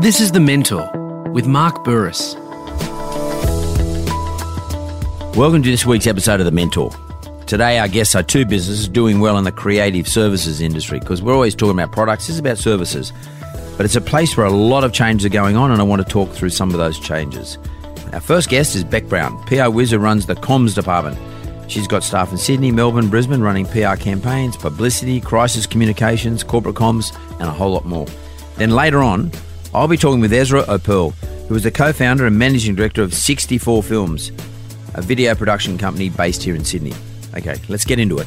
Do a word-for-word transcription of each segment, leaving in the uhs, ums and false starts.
This is The Mentor with Mark Burris. Welcome to this week's episode of The Mentor. Today our guests are two businesses doing well in the creative services industry, because we're always talking about products, this is about services. But it's a place where a lot of changes are going on, and I want to talk through some of those changes. Our first guest is Bec Brown. P R Wizard runs the Comms Department. She's got staff in Sydney, Melbourne, Brisbane running P R campaigns, publicity, crisis communications, corporate comms and a whole lot more. Then later on, I'll be talking with Ezra Alperle, who is the co-founder and managing director of sixty-four Films, a video production company based here in Sydney. Okay, let's get into it.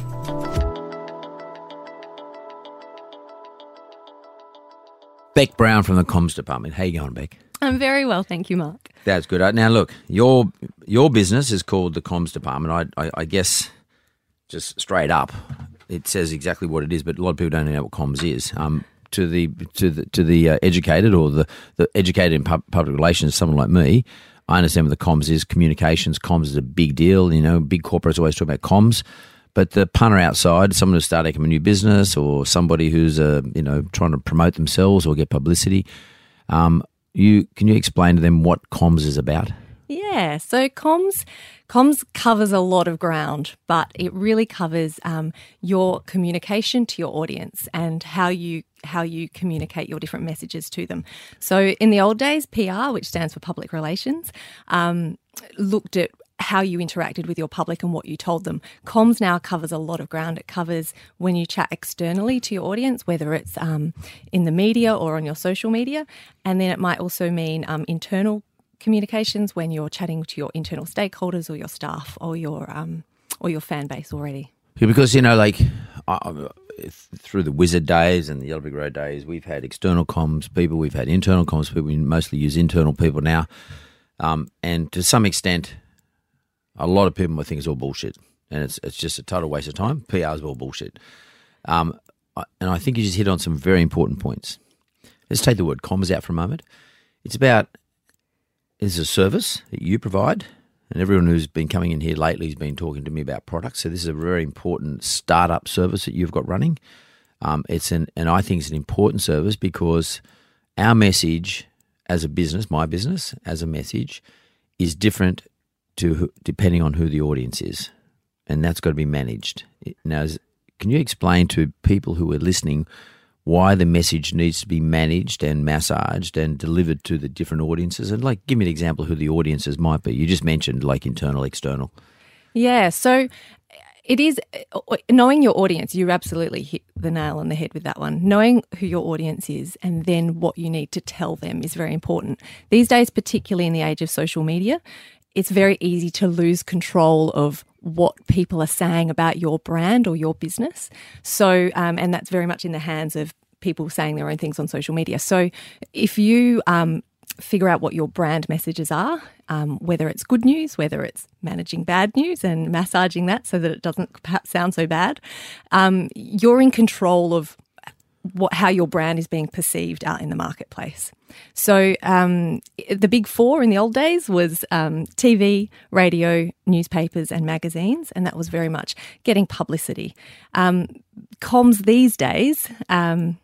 Bec Brown from the Comms Department. How you going, Bec? I'm very well, thank you, Mark. That's good. Now, look, your your business is called the Comms Department. I, I, I guess just straight up, it says exactly what it is, but a lot of people don't know what comms is. Um. To the to the to the uh, educated or the, the educated in pub, public relations, someone like me, I understand what the comms is. Communications, comms is a big deal. You know, big corporates always talk about comms, but the punter outside, someone who's starting a new business or somebody who's uh, you know trying to promote themselves or get publicity, um, you can you explain to them what comms is about? Yeah, so comms comms covers a lot of ground, but it really covers um, your communication to your audience and how you how you communicate your different messages to them. So in the old days, P R, which stands for public relations, um, looked at how you interacted with your public and what you told them. Comms now covers a lot of ground. It covers when you chat externally to your audience, whether it's um, in the media or on your social media, and then it might also mean um, internal communications when you're chatting to your internal stakeholders or your staff or your um, or your fan base already. Yeah, because, you know, like uh, through the Wizard days and the Yellow Brick Road days, we've had external comms people, we've had internal comms people, we mostly use internal people now. Um, and to some extent, a lot of people might think it's all bullshit and it's it's just a total waste of time. P R is all bullshit. Um, and I think you just hit on some very important points. Let's take the word comms out for a moment. It's about... is a service that you provide, and everyone who's been coming in here lately has been talking to me about products. So this is a very important startup service that you've got running. Um, it's an, and I think it's an important service because our message as a business, my business as a message, is different to depending on who the audience is, and that's got to be managed. Now, can you explain to people who are listening why the message needs to be managed and massaged and delivered to the different audiences? And, like, give me an example of who the audiences might be. You just mentioned, like, internal, external. Yeah, so it is knowing your audience. You absolutely hit the nail on the head with that one. Knowing who your audience is and then what you need to tell them is very important. These days, particularly in the age of social media, it's very easy to lose control of what people are saying about your brand or your business. So, um, and that's very much in the hands of people saying their own things on social media. So if you um, figure out what your brand messages are, um, whether it's good news, whether it's managing bad news and massaging that so that it doesn't perhaps sound so bad, um, you're in control of what, how your brand is being perceived out in the marketplace. So um, the big four in the old days was um, T V, radio, newspapers and magazines, and that was very much getting publicity. Um, comms these days, um,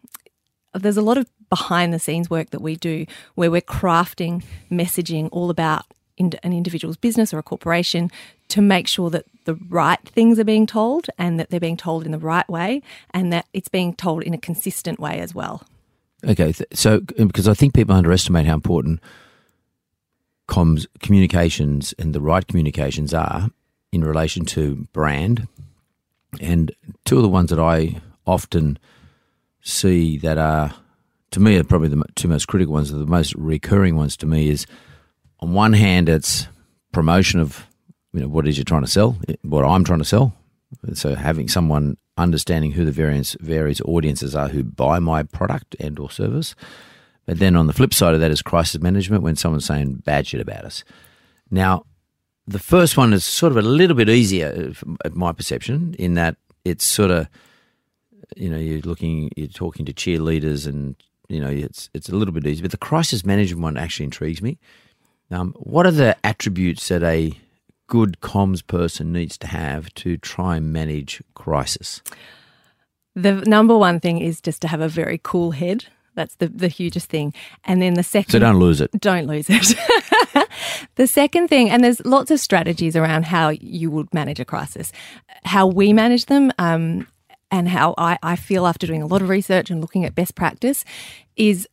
there's a lot of behind-the-scenes work that we do where we're crafting messaging all about in an individual's business or a corporation to make sure that the right things are being told and that they're being told in the right way and that it's being told in a consistent way as well. Okay, so because I think people underestimate how important comms, communications and the right communications are in relation to brand. And two of the ones that I often see that are, to me, are probably the two most critical ones, the most recurring ones to me is, on one hand, it's promotion of, you know, what it is you're trying to sell, what I'm trying to sell. So having someone understanding who the various, various audiences are who buy my product and or service. But then on the flip side of that is crisis management, when someone's saying bad shit about us. Now, the first one is sort of a little bit easier, at my perception, in that it's sort of, you know, you're looking, you're talking to cheerleaders and, you know, it's it's a little bit easier. But the crisis management one actually intrigues me. Um, what are the attributes that a good comms person needs to have to try and manage crisis? The number one thing is just to have a very cool head. That's the, the hugest thing. And then the second... So don't lose it. Don't lose it. The second thing, and there's lots of strategies around how you would manage a crisis, how we manage them, um, and how I, I feel after doing a lot of research and looking at best practice is...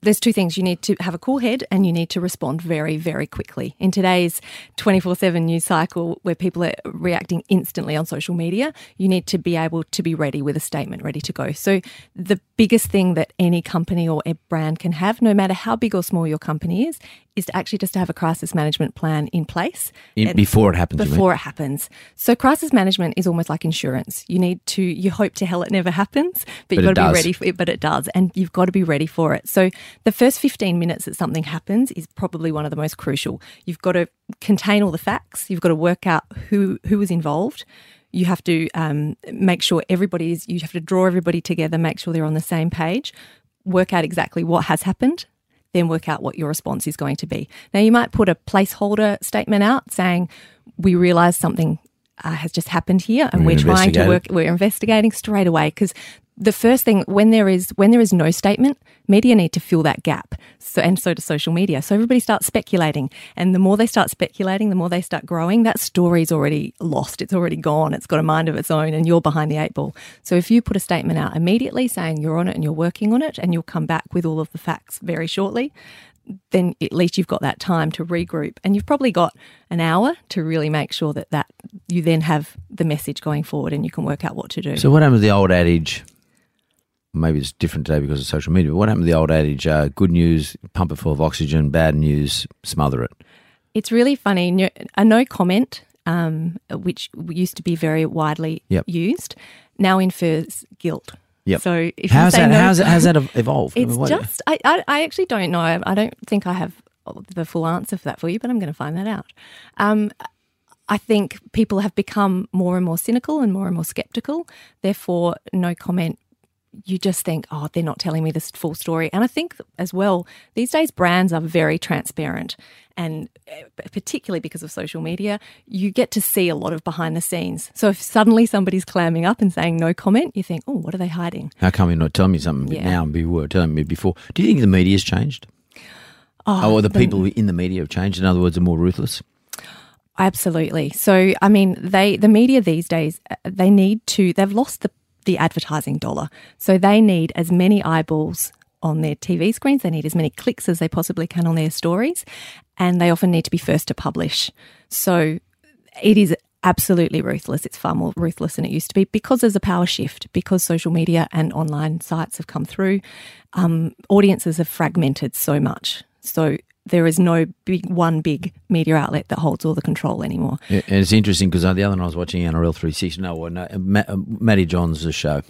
There's two things. You need to have a cool head and you need to respond very, very quickly. In today's twenty-four seven news cycle where people are reacting instantly on social media, you need to be able to be ready with a statement, ready to go. So the biggest thing that any company or a brand can have, no matter how big or small your company is, is to actually just to have a crisis management plan in place. In, before it happens. Before it happens. So crisis management is almost like insurance. You need to, you hope to hell it never happens, but, but you've got to be ready for it, but it does. And you've got to be ready for it. So the first fifteen minutes that something happens is probably one of the most crucial. You've got to contain all the facts. You've got to work out who, who was involved. You have to um, make sure everybody is, you have to draw everybody together, make sure they're on the same page, work out exactly what has happened, then work out what your response is going to be. Now, you might put a placeholder statement out saying, we realise something uh, has just happened here and we're, we're trying to work, we're investigating straight away. Because the first thing, when there is when there is no statement, media need to fill that gap, so and so does social media. So everybody starts speculating, and the more they start speculating, the more they start growing, that story's already lost, it's already gone, it's got a mind of its own, and you're behind the eight ball. So if you put a statement out immediately saying you're on it and you're working on it and you'll come back with all of the facts very shortly, then at least you've got that time to regroup. And you've probably got an hour to really make sure that, that you then have the message going forward and you can work out what to do. So what happened to the old adage? Maybe it's different today because of social media, but what happened to the old adage, uh, good news, pump it full of oxygen, bad news, smother it? It's really funny. No, a no comment, um, which used to be very widely yep. used, now infers guilt. Yep. So if how's you say that, no, how's, how's that evolved? It's I mean, just, I, I, I actually don't know. I don't think I have the full answer for that for you, but I'm going to find that out. Um, I think people have become more and more cynical and more and more sceptical. Therefore, no comment. You just think, oh, they're not telling me this full story. And I think as well, these days brands are very transparent, and particularly because of social media, you get to see a lot of behind the scenes. So if suddenly somebody's clamming up and saying no comment, you think, oh, what are they hiding? How come you're not telling me something yeah. now and be were telling me before? Do you think the media's changed? Oh, oh or the, the people in the media have changed? In other words, are more ruthless? Absolutely. So, I mean, they the media these days, they need to, they've lost the the advertising dollar. So they need as many eyeballs on their T V screens, they need as many clicks as they possibly can on their stories, and they often need to be first to publish. So it is absolutely ruthless. It's far more ruthless than it used to be because there's a power shift, because social media and online sites have come through. Um, audiences have fragmented so much. So there is no big one big media outlet that holds all the control anymore. Yeah, and it's interesting because the other night I was watching N R L three sixty. No, no Ma- Maddie John's the show,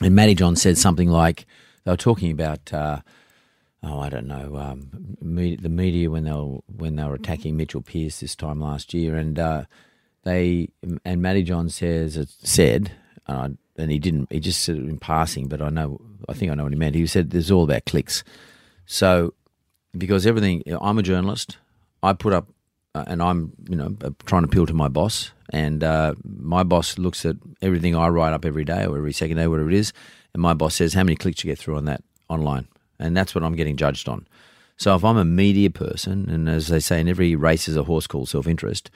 and Maddie John said something like they were talking about, uh, oh, I don't know, um, me- the media when they were when they were attacking Mitchell Pearce this time last year, and uh, they and Maddie John says said, uh, and he didn't, he just said it in passing, but I know, I think I know what he meant. He said this is all about clicks, so. Because everything, you know, I'm a journalist, I put up, uh, and I'm, you know, trying to appeal to my boss, and uh, my boss looks at everything I write up every day or every second day, whatever it is, and my boss says, how many clicks you get through on that online? And that's what I'm getting judged on. So if I'm a media person, and as they say, in every race is a horse called self-interest,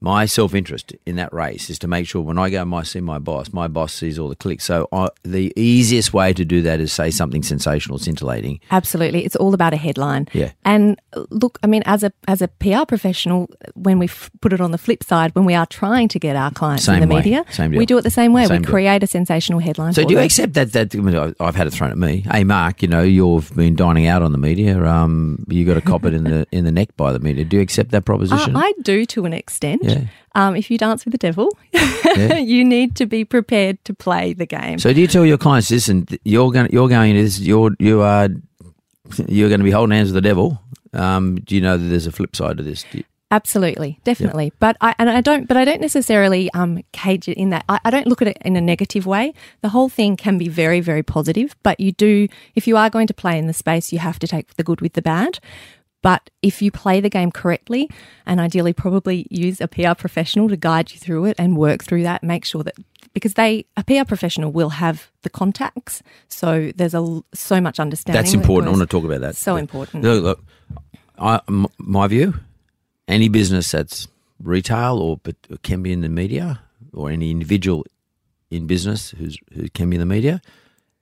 my self-interest in that race is to make sure when I go and see my boss, my boss sees all the clicks. So I, the easiest way to do that is say something sensational, scintillating. Absolutely. It's all about a headline. Yeah. And look, I mean, as a as a P R professional, when we f- put it on the flip side, when we are trying to get our clients same in the way. media, same we do it the same way. Same we create deal. a sensational headline. So do you them. accept that, that – I've had it thrown at me. Hey, Mark, you know, you've been dining out on the media. Um, you got to cop it in the in the neck by the media. Do you accept that proposition? Uh, I do to an extent. Yeah. Um, if you dance with the devil, yeah. you need to be prepared to play the game. So do you tell your clients, listen, you're going, you're going into this, you're you are you're going to be holding hands with the devil. Um, do you know that there's a flip side to this? Do you- Absolutely, definitely. Yep. But I and I don't. But I don't necessarily um, cage it in that. I, I don't look at it in a negative way. The whole thing can be very, very positive. But you do, if you are going to play in the space, you have to take the good with the bad. But if you play the game correctly and ideally probably use a P R professional to guide you through it and work through that, make sure that because they a P R professional will have the contacts. So there's a, so much understanding. That's important. That I want to talk about that. So yeah. important. Look, look I, m- my view, any business that's retail or but can be in the media or any individual in business who's, who can be in the media,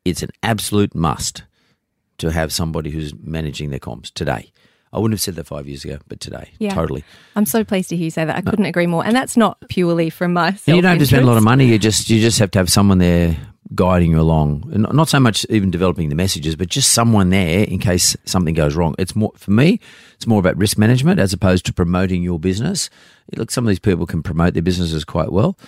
it's an absolute must to have somebody who's managing their comms today. I wouldn't have said that five years ago, but today, yeah. totally. I'm so pleased to hear you say that. I no. couldn't agree more. And that's not purely from myself. You don't have to spend a lot of money. You just you just have to have someone there guiding you along. And not so much even developing the messages, but just someone there in case something goes wrong. It's more for me, it's more about risk management as opposed to promoting your business. Look, some of these people can promote their businesses quite well,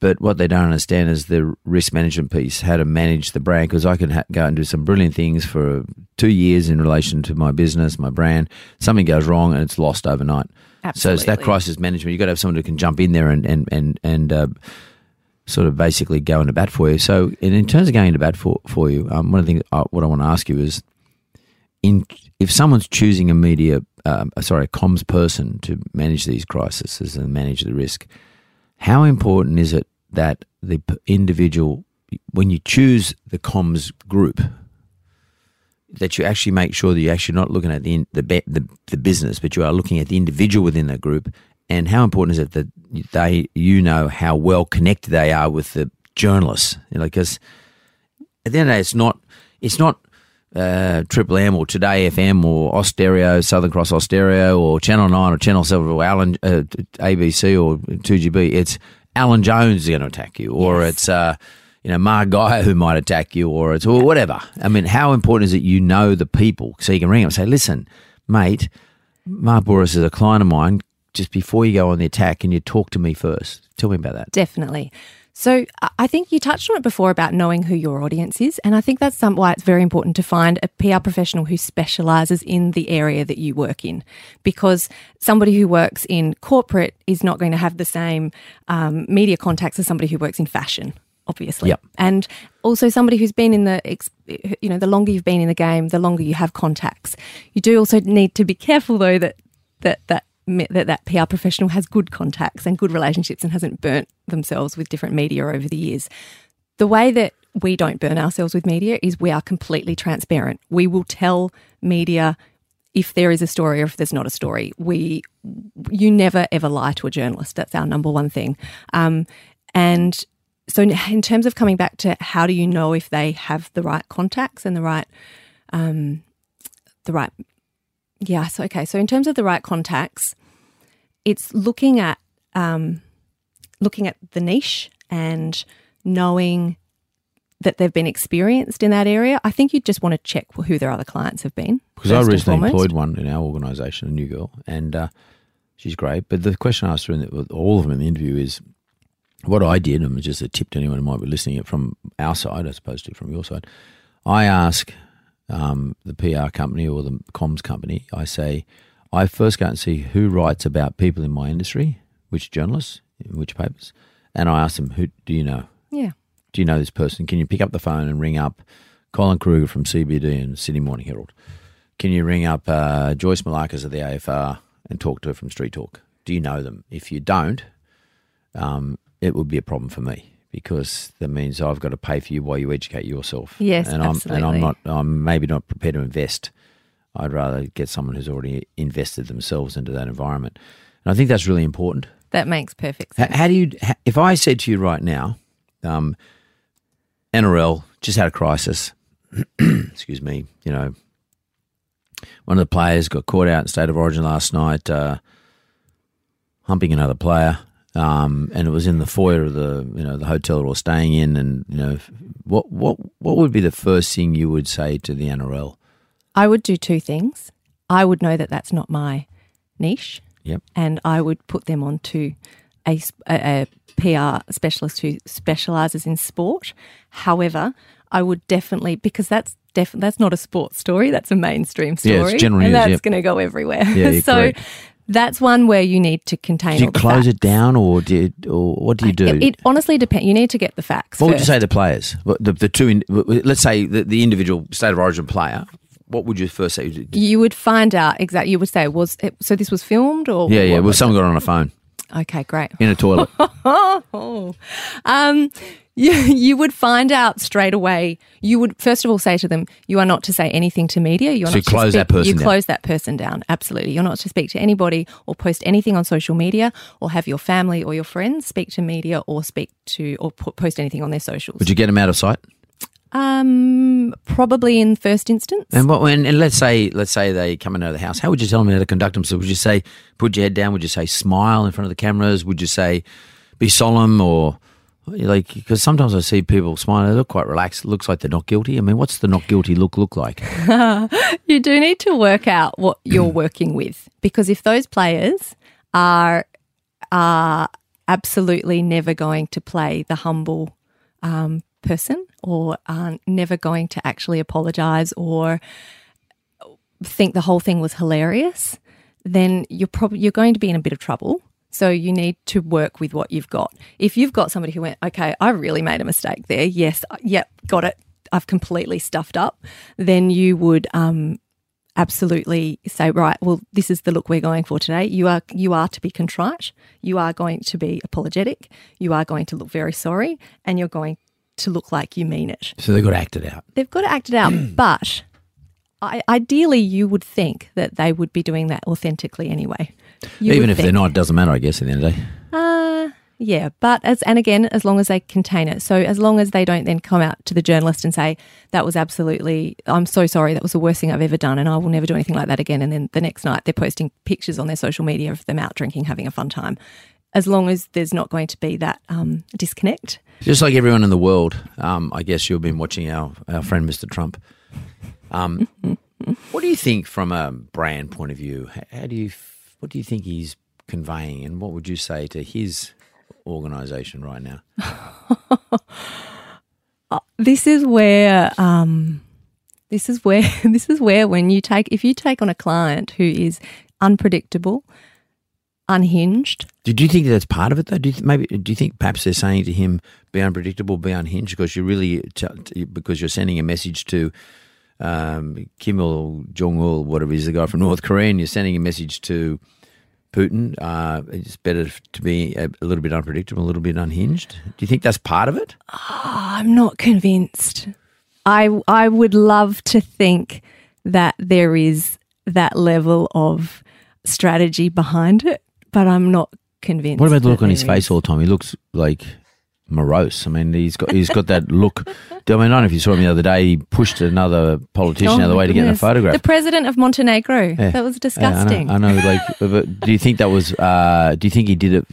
but what they don't understand is the risk management piece, how to manage the brand, because I can ha- go and do some brilliant things for two years in relation to my business, my brand. Something goes wrong and it's lost overnight. Absolutely. So it's that crisis management. You've got to have someone who can jump in there and and, and, and uh, sort of basically go into bat for you. So and in terms of going into bat for, for you, um, one of the things I, what I want to ask you is in if someone's choosing a media, um, sorry, a comms person to manage these crises and manage the risk, how important is it that the individual, when you choose the comms group, that you actually make sure that you're actually not looking at the in, the, the the business, but you are looking at the individual within that group? And how important is it that they, you know, how well connected they are with the journalists? You know, because at the end of the day, it's not it's not uh, Triple M or Today F M or Austereo, Southern Cross Austereo or Channel nine or Channel seven or Alan, uh, A B C or two G B. It's Alan Jones is going to attack you, or yes. it's uh, you know Mar Guy who might attack you, or it's or whatever. I mean, how important is it you know the people so you can ring them and say, "Listen, mate, Mark Burris is a client of mine. Just before you go on the attack, can you talk to me first? Tell me about that." Definitely. So I think you touched on it before about knowing who your audience is, and I think that's some, why it's very important to find a P R professional who specialises in the area that you work in, because somebody who works in corporate is not going to have the same um, media contacts as somebody who works in fashion, obviously. Yep. And also somebody who's been in the, you know, the longer you've been in the game, the longer you have contacts. You do also need to be careful though that that that. that that P R professional has good contacts and good relationships and hasn't burnt themselves with different media over the years. The way that we don't burn ourselves with media is we are completely transparent. We will tell media if there is a story or if there's not a story. We, you never, ever lie to a journalist. That's our number one thing. Um, and so in terms of coming back to how do you know if they have the right contacts and the right um, the right Yeah, so okay. So in terms of the right contacts, it's looking at um, looking at the niche and knowing that they've been experienced in that area. I think you just want to check who their other clients have been. Because I recently employed one in our organisation, a new girl, and uh, she's great. But the question I asked her in the, with all of them in the interview is what I did, and just a tip to anyone who might be listening from our side as opposed to from your side, I ask – Um, the P R company or the comms company, I say, I first go and see who writes about people in my industry, which journalists, which papers, and I ask them, who do you know? Yeah. Do you know this person? Can you pick up the phone and ring up Colin Kruger from C B D and Sydney Morning Herald? Can you ring up uh, Joyce Malakas of the A F R and talk to her from Street Talk? Do you know them? If you don't, um, it would be a problem for me, because that means I've got to pay for you while you educate yourself. Yes, and I'm, absolutely. And I'm not, I'm maybe not prepared to invest I'd rather get someone who's already invested themselves into that environment. And I think that's really important. That makes perfect sense. How, how do you, if I said to you right now, um, N R L just had a crisis, excuse me, you know, one of the players got caught out in State of Origin last night, uh, humping another player, um, and it was in the foyer of the, you know, the hotel we were staying in. And you know, what what what would be the first thing you would say to the N R L? I would do two things. I would know that that's not my niche, yep, and I would put them on to a, a, a P R specialist who specialises in sport. However, I would definitely, because that's def- that's not a sports story, that's a mainstream story, yeah, it's generally and that's yep. going to go everywhere. Yeah, so. Correct. That's one where you need to contain. Do you all the close facts. It down, or do you, or what do you do? It, it honestly depends. You need to get the facts. What first. Would you say to players? The, the two, in, let's say the, the individual State of Origin player. What would you first say? You would find out exactly. You would say, "Was it, so? This was filmed, or yeah, yeah. Well, someone got it on a phone. Okay, great. In a toilet. oh. Um. You, you would find out straight away. You would first of all say to them, "You are not to say anything to media. You are so not you to close speak, that person. You down. Close that person down. Absolutely, you're not to speak to anybody or post anything on social media, or have your family or your friends speak to media or speak to or post anything on their socials." Would you get them out of sight? Um, probably in first instance. And what when? And let's say let's say they come into the house. How would you tell them how to conduct themselves? Would you say put your head down? Would you say smile in front of the cameras? Would you say be solemn or? Like, because sometimes I see people smiling, they look quite relaxed, it looks like they're not guilty. I mean, what's the not guilty look look like? You do need to work out what you're working with, because if those players are are absolutely never going to play the humble um, person or are never going to actually apologise or think the whole thing was hilarious, then you're probably you're going to be in a bit of trouble. So you need to work with what you've got. If you've got somebody who went, okay, I really made a mistake there. Yes, yep, got it. I've completely stuffed up. Then you would um, absolutely say, right, well, this is the look we're going for today. You are you are to be contrite. You are going to be apologetic. You are going to look very sorry, and you're going to look like you mean it. So they've got to act it out. They've got to act it out, but I, ideally you would think that they would be doing that authentically anyway. You Even if think. They're not, it doesn't matter, I guess, at the end of the day. Uh, yeah, but as and again, as long as they contain it. So as long as they don't then come out to the journalist and say, that was absolutely, I'm so sorry, that was the worst thing I've ever done and I will never do anything like that again. And then the next night they're posting pictures on their social media of them out drinking, having a fun time. As long as there's not going to be that um, disconnect. Just like everyone in the world, um, I guess you've been watching our, our friend Mister Trump. Um, what do you think from a brand point of view? How do you feel? What do you think he's conveying and what would you say to his organisation right now? This is where um, this is where this is where when you take if you take on a client who is unpredictable, unhinged. Do, do you think that's part of it though? Do you th- maybe do you think perhaps they're saying to him, be unpredictable, be unhinged, because you really t- t- because you're sending a message to Um, Kim Il Jong Il, whatever he's the guy from North Korea, and you're sending a message to Putin. Uh, it's better to be a, a little bit unpredictable, a little bit unhinged. Do you think that's part of it? Oh, I'm not convinced. I I would love to think that there is that level of strategy behind it, but I'm not convinced. What about the look on his is. face all the time? He looks like morose. I mean, he's got he's got that look. I mean, I don't know if you saw him the other day. He pushed another politician oh out of the way goodness. to get in a photograph. The president of Montenegro. Yeah. That was disgusting. Yeah, I know. I know like, but do you think that was? Uh, do you think he did it?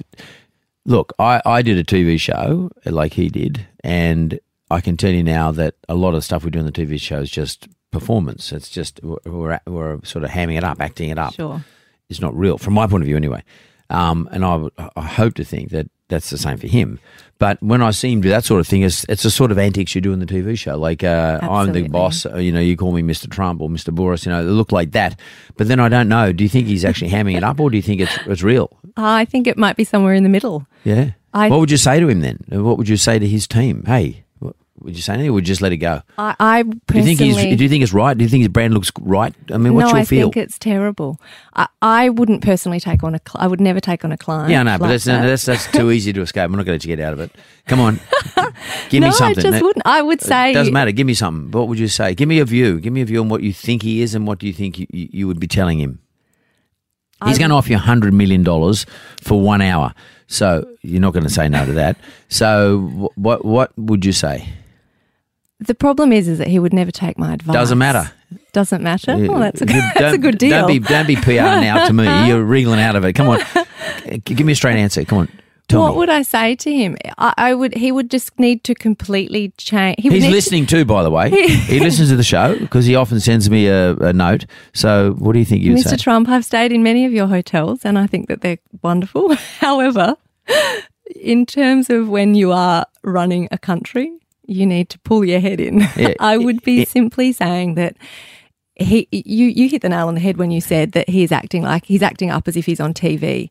Look, I, I did a T V show like he did, and I can tell you now that a lot of stuff we do in the T V show is just performance. It's just we're we're sort of hamming it up, acting it up. Sure, it's not real from my point of view, anyway. Um, and I I hope to think that. That's the same for him. But when I see him do that sort of thing, it's it's the sort of antics you do in the T V show. Like, uh, I'm the boss, you know, you call me Mister Trump or Mister Boris, you know, they look like that. But then I don't know, do you think he's actually hamming it up or do you think it's it's real? I think it might be somewhere in the middle. Yeah. I, what would you say to him then? What would you say to his team? Hey, Would you say anything? Or would you just let it go? I, I personally... Do you, think do you think it's right? Do you think his brand looks right? I mean, what's no, your I feel? No, I think it's terrible. I, I wouldn't personally take on a... Cl- I would never take on a client. Yeah, no, like but that's, that. no, that's that's too easy to escape. I'm not going to let you get out of it. Come on. Give no, me something. No, I just that, wouldn't. I would say... It doesn't matter. Give me something. What would you say? Give me a view. Give me a view on what you think he is and what do you think you, you, you would be telling him. I He's would... going to offer you one hundred million dollars for one hour. So you're not going to say no to that. So what what would you say? The problem is, is that he would never take my advice. Doesn't matter. Doesn't matter. Well, that's a good, that's a good deal. Don't be, don't be P R now to me. You're wriggling out of it. Come on, give me a straight answer. Come on. Tell what me. Would I say to him? I, I would. He would just need to completely change. He He's listening to, too, by the way. He, he listens to the show because he often sends me a, a note. So, what do you think you'd Mister say, Mister Trump? I've stayed in many of your hotels, and I think that they're wonderful. However, in terms of when you are running a country, you need to pull your head in. Yeah. I would be yeah. simply saying that he, you, you hit the nail on the head when you said that he's acting like he's acting up as if he's on T V.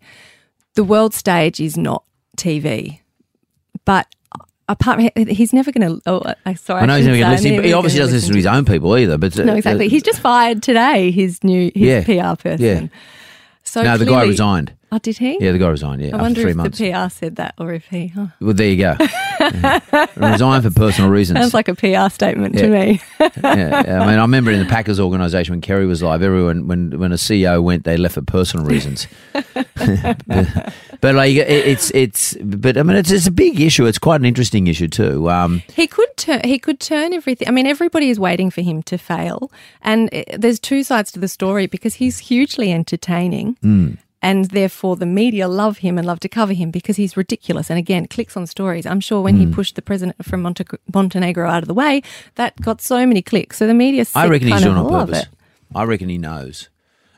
The world stage is not T V, but apart from he's never going to. Oh, sorry, I know I he's never going to listen. He obviously doesn't listen to his own people either. But no, exactly. Uh, he's just fired today. His new his yeah, P R person. Yeah. So no, clearly, the guy resigned. Oh, did he? Yeah, the guy resigned, yeah, I after three months. I wonder if the P R said that or if he... Huh? Well, there you go. Yeah. Resigned for personal reasons. Sounds like a P R statement yeah. to me. yeah. I mean, I remember in the Packers organisation when Kerry was live, everyone, when, when a C E O went, they left for personal reasons. but, but like, it, it's, it's, but I mean, it's, it's a big issue. It's quite an interesting issue too. Um, he could turn, he could turn everything. I mean, everybody is waiting for him to fail. And it, there's two sides to the story because he's hugely entertaining. Mm. And therefore the media love him and love to cover him because he's ridiculous. And again, clicks on stories. I'm sure when mm. he pushed the president from Monte- Montenegro out of the way, that got so many clicks. So the media I reckon he's doing it on purpose. It. I reckon he knows.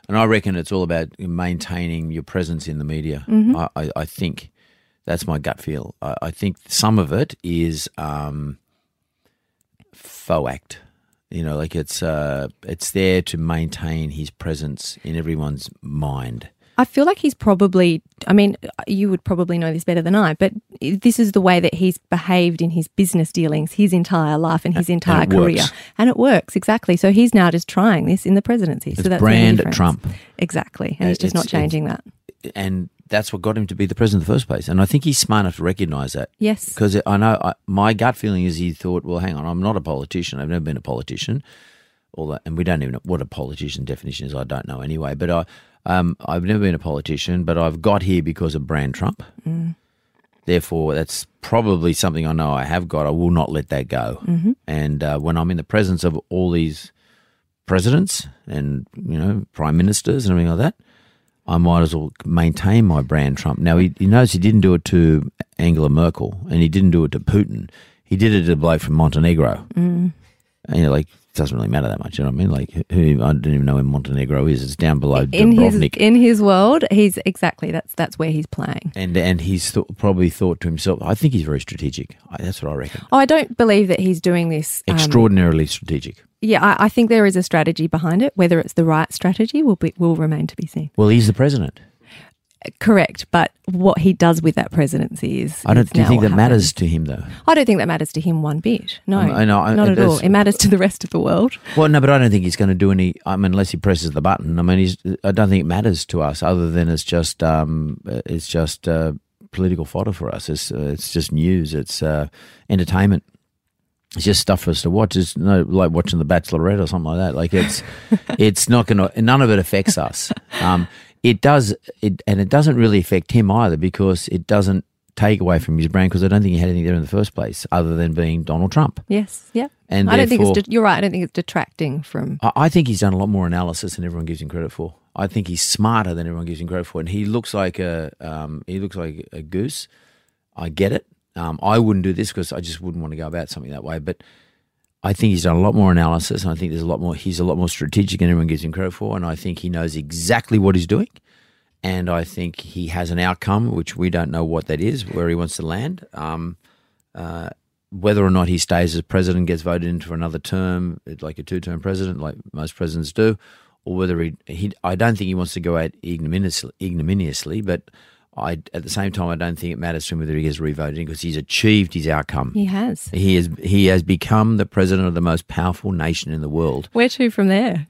And I reckon it's all about maintaining your presence in the media. Mm-hmm. I, I, I think that's my gut feel. I, I think some of it is um, faux act. You know, like it's uh, it's there to maintain his presence in everyone's mind. I feel like he's probably, I mean, you would probably know this better than I, but this is the way that he's behaved in his business dealings his entire life and his entire and career. Works. And it works, exactly. So he's now just trying this in the presidency. It's so that's brand Trump. Exactly. And he's just it's, not changing that. And that's what got him to be the president in the first place. And I think he's smart enough to recognise that. Yes. Because I know I, my gut feeling is he thought, well, hang on, I'm not a politician. I've never been a politician. All that, and we don't even know what a politician definition is. I don't know anyway. But I... Um, I've never been a politician, but I've got here because of brand Trump. Mm. Therefore, that's probably something I know I have got. I will not let that go. Mm-hmm. And uh, when I'm in the presence of all these presidents and, you know, prime ministers and everything like that, I might as well maintain my brand Trump. Now, he, he knows he didn't do it to Angela Merkel and he didn't do it to Putin. He did it to the bloke from Montenegro. Mm. And you're like... It doesn't really matter that much, you know what I mean? Like, who, I don't even know where Montenegro is. It's down below in Dubrovnik. His, in his world, he's exactly, that's that's where he's playing. And and he's th- probably thought to himself, I think he's very strategic. I, that's what I reckon. Oh, I don't believe that he's doing this. Um, Extraordinarily strategic. Yeah, I, I think there is a strategy behind it. Whether it's the right strategy will be, will remain to be seen. Well, he's the president. Correct, but what he does with that presidency is. I don't do you think that happens. Matters to him, though. I don't think that matters to him one bit. No, um, I know, I, not at all. It matters to the rest of the world. Well, no, but I don't think he's going to do any. I mean, unless he presses the button. I mean, he's, I don't think it matters to us, other than it's just um, it's just uh, political fodder for us. It's uh, it's just news. It's uh, entertainment. It's just stuff for us to watch. It's no like watching The Bachelorette or something like that. Like it's it's not going to. None of it affects us. Um, It does, it, and it doesn't really affect him either because it doesn't take away from his brand because I don't think he had anything there in the first place other than being Donald Trump. Yes, yeah. And I don't think it's de- you're right. I don't think it's detracting from. I, I think he's done a lot more analysis than everyone gives him credit for. I think he's smarter than everyone gives him credit for, and he looks like a um, he looks like a goose. I get it. Um, I wouldn't do this because I just wouldn't want to go about something that way, but. I think he's done a lot more analysis, and I think there's a lot more. He's a lot more strategic than everyone gives him credit for, and I think he knows exactly what he's doing, and I think he has an outcome which we don't know what that is, where he wants to land. Um, uh, whether or not he stays as president, gets voted in for another term, like a two-term president, like most presidents do, or whether he, he I don't think he wants to go out ignominiously, ignominiously, but I, at the same time, I don't think it matters to him whether he gets revoted because he's achieved his outcome. He has. He has. He has become the president of the most powerful nation in the world. Where to from there?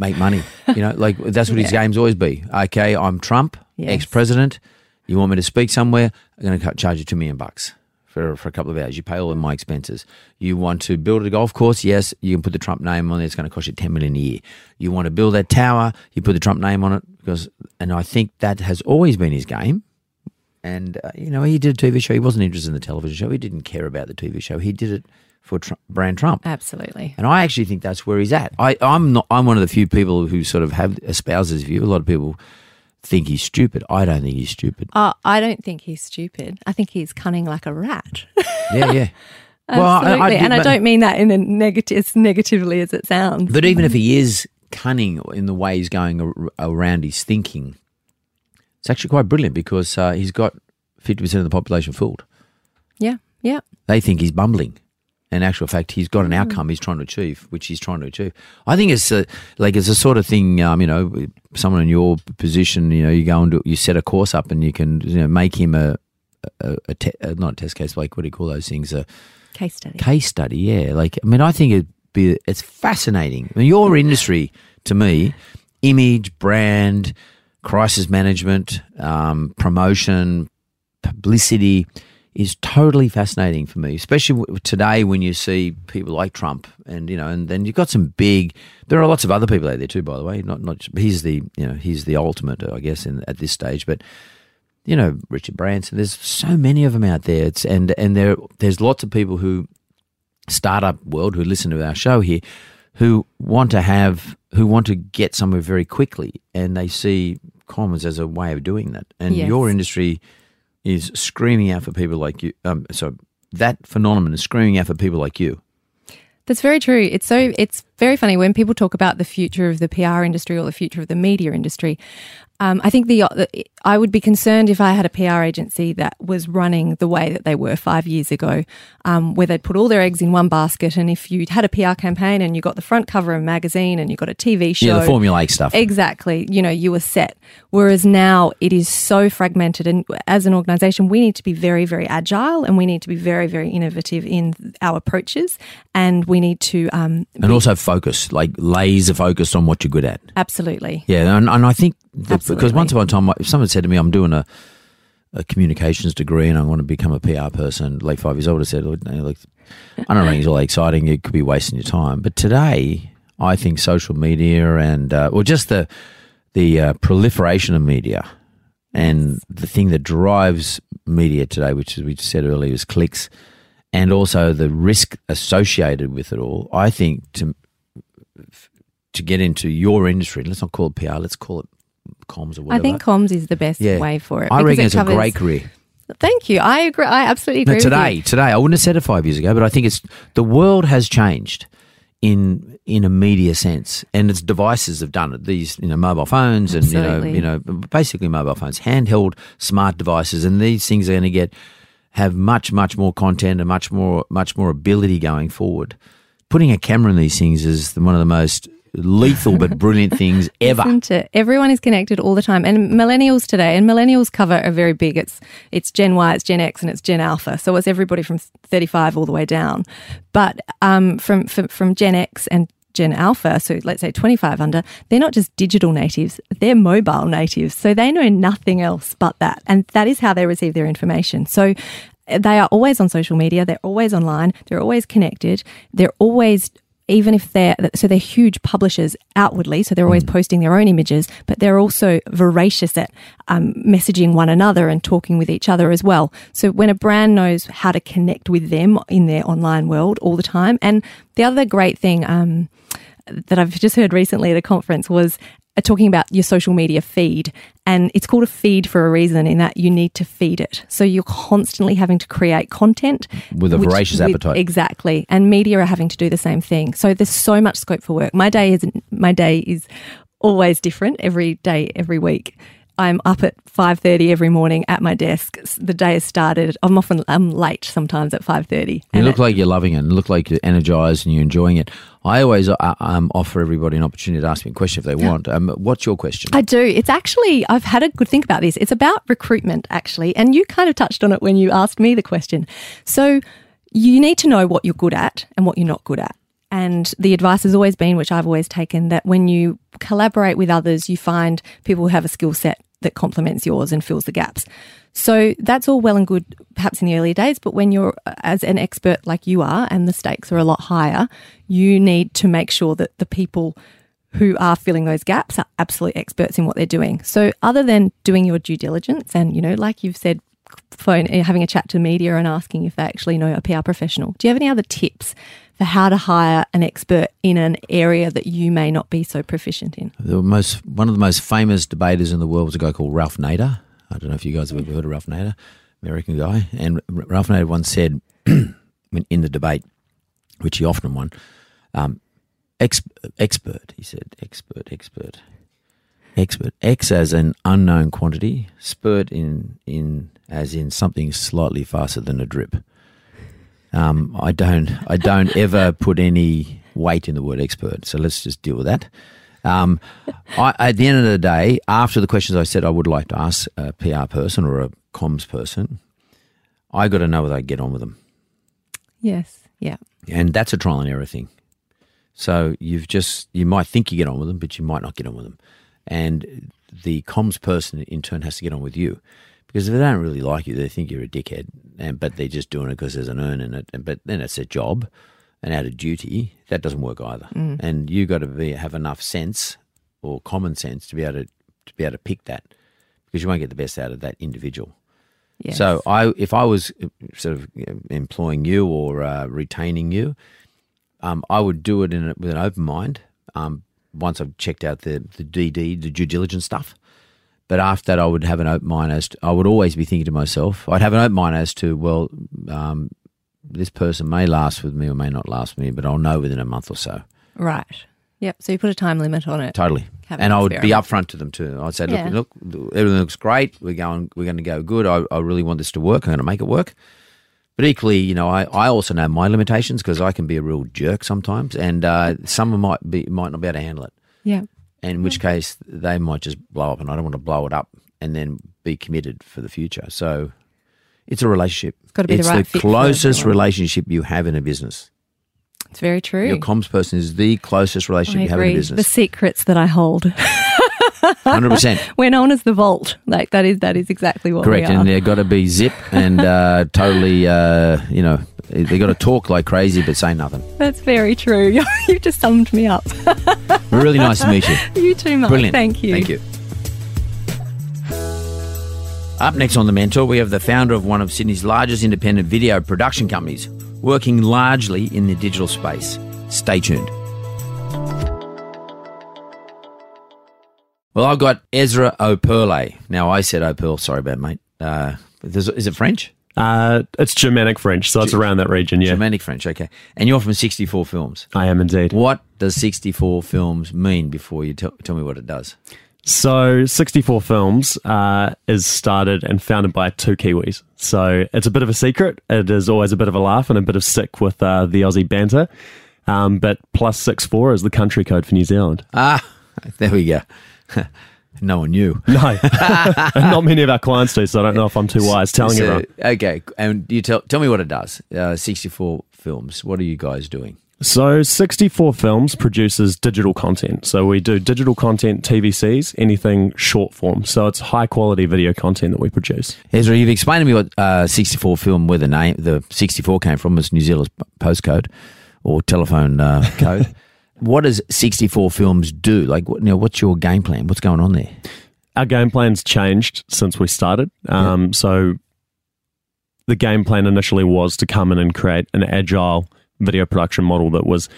Make money. You know, like that's what yeah. his game's always be. Okay, I'm Trump, yes. ex-president. You want me to speak somewhere? I'm going to charge you two million bucks for for a couple of hours. You pay all of my expenses. You want to build a golf course? Yes, you can put the Trump name on there. It's going to cost you ten million a year. You want to build that tower? You put the Trump name on it. Because, and I think that has always been his game. And, uh, you know, he did a T V show. He wasn't interested in the television show. He didn't care about the T V show. He did it for Trump, brand Trump. Absolutely. And I actually think that's where he's at. I, I'm not. I'm one of the few people who sort of have espoused his view. A lot of people think he's stupid. I don't think he's stupid. Uh, I don't think he's stupid. I think he's cunning like a rat. yeah, yeah. Absolutely. Well, I, I did, and I don't mean that in a negative, as negatively as it sounds. But even if he is cunning in the way he's going around his thinking, it's actually quite brilliant because uh, he's got fifty percent of the population fooled. Yeah, yeah. They think he's bumbling. In actual fact, he's got an outcome he's trying to achieve, which he's trying to achieve. I think it's a, like it's the sort of thing, um, you know, someone in your position, you know, you go and do, you set a course up and you can, you know, make him a, a, a te- not a test case, like what do you call those things? A case study. Case study, yeah. Like, I mean, I think it Be, it's fascinating. I mean, your industry, to me, image, brand, crisis management, um, promotion, publicity is totally fascinating for me, especially w- today when you see people like Trump and, you know, and then you've got some big, there are lots of other people out there too, by the way, not, not, he's the, you know, he's the ultimate, I guess, in, at this stage, but, you know, Richard Branson, there's so many of them out there. It's, and, and there, there's lots of people who, startup world who listen to our show here who want to have who want to get somewhere very quickly and they see comms as a way of doing that and yes. your industry is screaming out for people like you um so that phenomenon is screaming out for people like you. That's very true. It's so it's very funny when people talk about the future of the P R industry or the future of the media industry. Um, I think the, the I would be concerned if I had a P R agency that was running the way that they were five years ago, um, where they'd put all their eggs in one basket. And if you'd had a P R campaign and you got the front cover of a magazine and you got a T V show. Yeah, the formulaic stuff. Exactly. You know, you were set. Whereas now it is so fragmented. And as an organisation, we need to be very, very agile and we need to be very, very innovative in our approaches. And we need to... Um, and be- also focus, like laser focused on what you're good at. Absolutely. Yeah, and, and I think... The, because once upon a time, if someone said to me, I'm doing a, a communications degree and I want to become a P R person, late five years old, I said, oh, no, like, I don't know, it's all exciting, it could be wasting your time. But today, I think social media and, uh, or just the, the uh, proliferation of media and the thing that drives media today, which as we said earlier is clicks, and also the risk associated with it all, I think to, to get into your industry, let's not call it P R, let's call it comms or whatever. I think comms is the best yeah. way for it. I reckon it it's covers... a great career. Thank you. I agree. I absolutely agree. No, today, with you. today, I wouldn't have said it five years ago, but I think it's the world has changed in in a media sense, and its devices have done it. These, you know, mobile phones and absolutely. you know, you know, basically mobile phones, handheld smart devices, and these things are going to get have much, much more content and much more, much more ability going forward. Putting a camera in these things is one of the most lethal but brilliant things ever. Isn't it? Everyone is connected all the time. And millennials today, and millennials cover are very big. It's it's Gen Y, it's Gen X and it's Gen Alpha. So it's everybody from thirty-five all the way down. But um, from, from from Gen X and Gen Alpha, so let's say twenty-five under, they're not just digital natives, they're mobile natives. So they know nothing else but that. And that is how they receive their information. So they are always on social media. They're always online. They're always connected. They're always... Even if they're, so they're huge publishers outwardly, so they're always mm. posting their own images, but they're also voracious at um, messaging one another and talking with each other as well. So when a brand knows how to connect with them in their online world all the time. And the other great thing um, that I've just heard recently at a conference was uh, talking about your social media feed. And it's called a feed for a reason in that you need to feed it. So you're constantly having to create content. With a which, voracious with, appetite. Exactly. And media are having to do the same thing. So there's so much scope for work. My day is my day is always different every day, every week. I'm up at five thirty every morning at my desk. The day has started. I'm often I'm late sometimes at five thirty. You look like you're loving it and look like you're energised and you're enjoying it. I always um, offer everybody an opportunity to ask me a question if they want. Um, what's your question? I do. It's actually, I've had a good think about this. It's about recruitment, actually, and you kind of touched on it when you asked me the question. So you need to know what you're good at and what you're not good at. And the advice has always been, which I've always taken, that when you collaborate with others, you find people who have a skill set that complements yours and fills the gaps. So that's all well and good perhaps in the early days, but when you're as an expert like you are and the stakes are a lot higher, you need to make sure that the people who are filling those gaps are absolute experts in what they're doing. So other than doing your due diligence and, you know, like you've said, phone having a chat to the media and asking if they actually know a P R professional. Do you have any other tips for how to hire an expert in an area that you may not be so proficient in? The most one of the most famous debaters in the world was a guy called Ralph Nader. I don't know if you guys have ever heard of Ralph Nader, American guy. And Ralph Nader once said in the debate, which he often won, um, ex- expert, he said, expert, expert, expert. X as an unknown quantity, spurt in in... as in something slightly faster than a drip. Um, I don't I don't ever put any weight in the word expert, so let's just deal with that. Um, I, at the end of the day, after the questions I said I would like to ask a P R person or a comms person, I got to know whether I get on with them. Yes, yeah. And that's a trial and error thing. So you've just, you might think you get on with them, but you might not get on with them. And the comms person in turn has to get on with you. Because if they don't really like you, they think you're a dickhead, and but they're just doing it because there's an earn in it. And, but then it's a job and out of duty. That doesn't work either. Mm. And you've got to be, have enough sense or common sense to be able to, to be able to pick that, because you won't get the best out of that individual. Yes. So I, if I was sort of you know, employing you or uh, retaining you, um, I would do it in a, with an open mind um, once I've checked out the, the D D, the due diligence stuff. But after that, I would have an open mind as to, I would always be thinking to myself, I'd have an open mind as to, well, um, this person may last with me or may not last with me, but I'll know within a month or so. Right. Yep. So you put a time limit on it. Totally. Have and an I would be upfront to them too. I'd say, look, yeah. look, everything looks great. We're going, we're going to go good. I, I really want this to work. I'm going to make it work. But equally, you know, I, I also know my limitations, because I can be a real jerk sometimes, and uh, someone might be might not be able to handle it. Yeah. In which case they might just blow up, and I don't want to blow it up and then be committed for the future. So it's a relationship. It's got to be it's the, right the closest relationship you have in a business. It's very true. Your comms person is the closest relationship I you agree. have in a business. The secrets that I hold. one hundred percent. We're known as the vault. Like that is that is exactly what Correct. we are. Correct, and they've got to be zip and uh, totally, uh, you know, they've got to talk like crazy but say nothing. That's very true. You've just summed me up. Really nice to meet you. You too, Mark. Brilliant. Thank you. Thank you. Up next on The Mentor, we have the founder of one of Sydney's largest independent video production companies, working largely in the digital space. Stay tuned. Well, I've got Ezra Alperle. Now, I said Alperle. Sorry about it, mate. Uh, is it French? Uh, it's Germanic French, so G- it's around that region, yeah. Germanic French, okay. And you're from sixty-four Films. I am indeed. What does sixty-four Films mean before you t- tell me what it does? So sixty-four Films uh, is started and founded by two Kiwis. So it's a bit of a secret. It is always a bit of a laugh and a bit of sick with uh, the Aussie banter. Um, but plus six four is the country code for New Zealand. Ah, there we go. No one knew. No. Not many of our clients do, so I don't know if I'm too wise telling so, everyone. Okay. And you tell tell me what it does. Uh, sixty-four Films. What are you guys doing? So sixty-four Films produces digital content. So we do digital content, T V Cs, anything short form. So it's high quality video content that we produce. Ezra, you've explained to me what uh, sixty-four Film, where the name, the sixty-four came from, is New Zealand's postcode or telephone uh, code. What does sixty-four Films do? Like, you know, what's your game plan? What's going on there? Our game plan's changed since we started. Um, yeah. So the game plan initially was to come in and create an agile video production model that was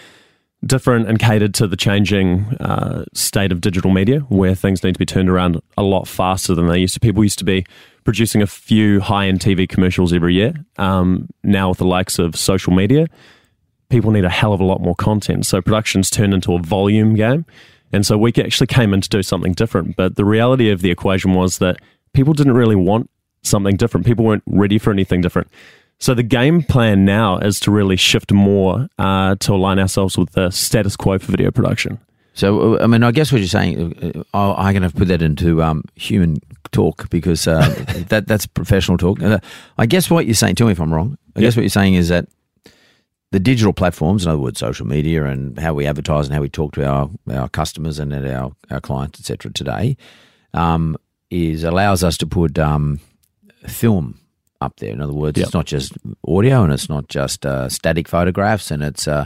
different and catered to the changing uh, state of digital media, where things need to be turned around a lot faster than they used to. People used to be producing a few high-end T V commercials every year. Um, now with the likes of social media, people need a hell of a lot more content. So productions turn into a volume game, And so we actually came in to do something different. But the reality of the equation was that people didn't really want something different. People weren't ready for anything different. So the game plan now is to really shift more uh, to align ourselves with the status quo for video production. So, I mean, I guess what you're saying, I'm going to put that into um, human talk because uh, that that's professional talk. I guess what you're saying, tell me if I'm wrong, I yep. guess what you're saying is that the digital platforms, in other words, social media and how we advertise and how we talk to our, our customers and our, our clients, et cetera, today, um, is allows us to put um, film up there. In other words, yep. it's not just audio and it's not just uh, static photographs and it's uh,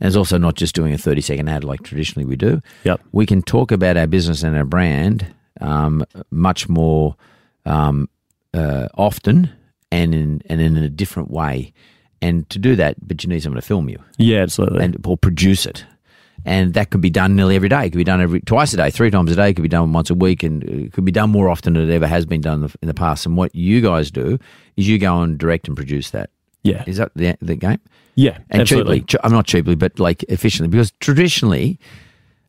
and it's also not just doing a thirty-second ad like traditionally we do. Yep. We can talk about our business and our brand um, much more um, uh, often and in and in a different way. And to do that, but you need someone to film you. Yeah, absolutely. And or produce it. And that could be done nearly every day. It could be done every twice a day, three times a day. It could be done once a week, and it could be done more often than it ever has been done in the past. And what you guys do is you go and direct and produce that. Yeah. Is that the, the game? Yeah, and absolutely. Cheaply. I'm not cheaply, but like efficiently. Because traditionally,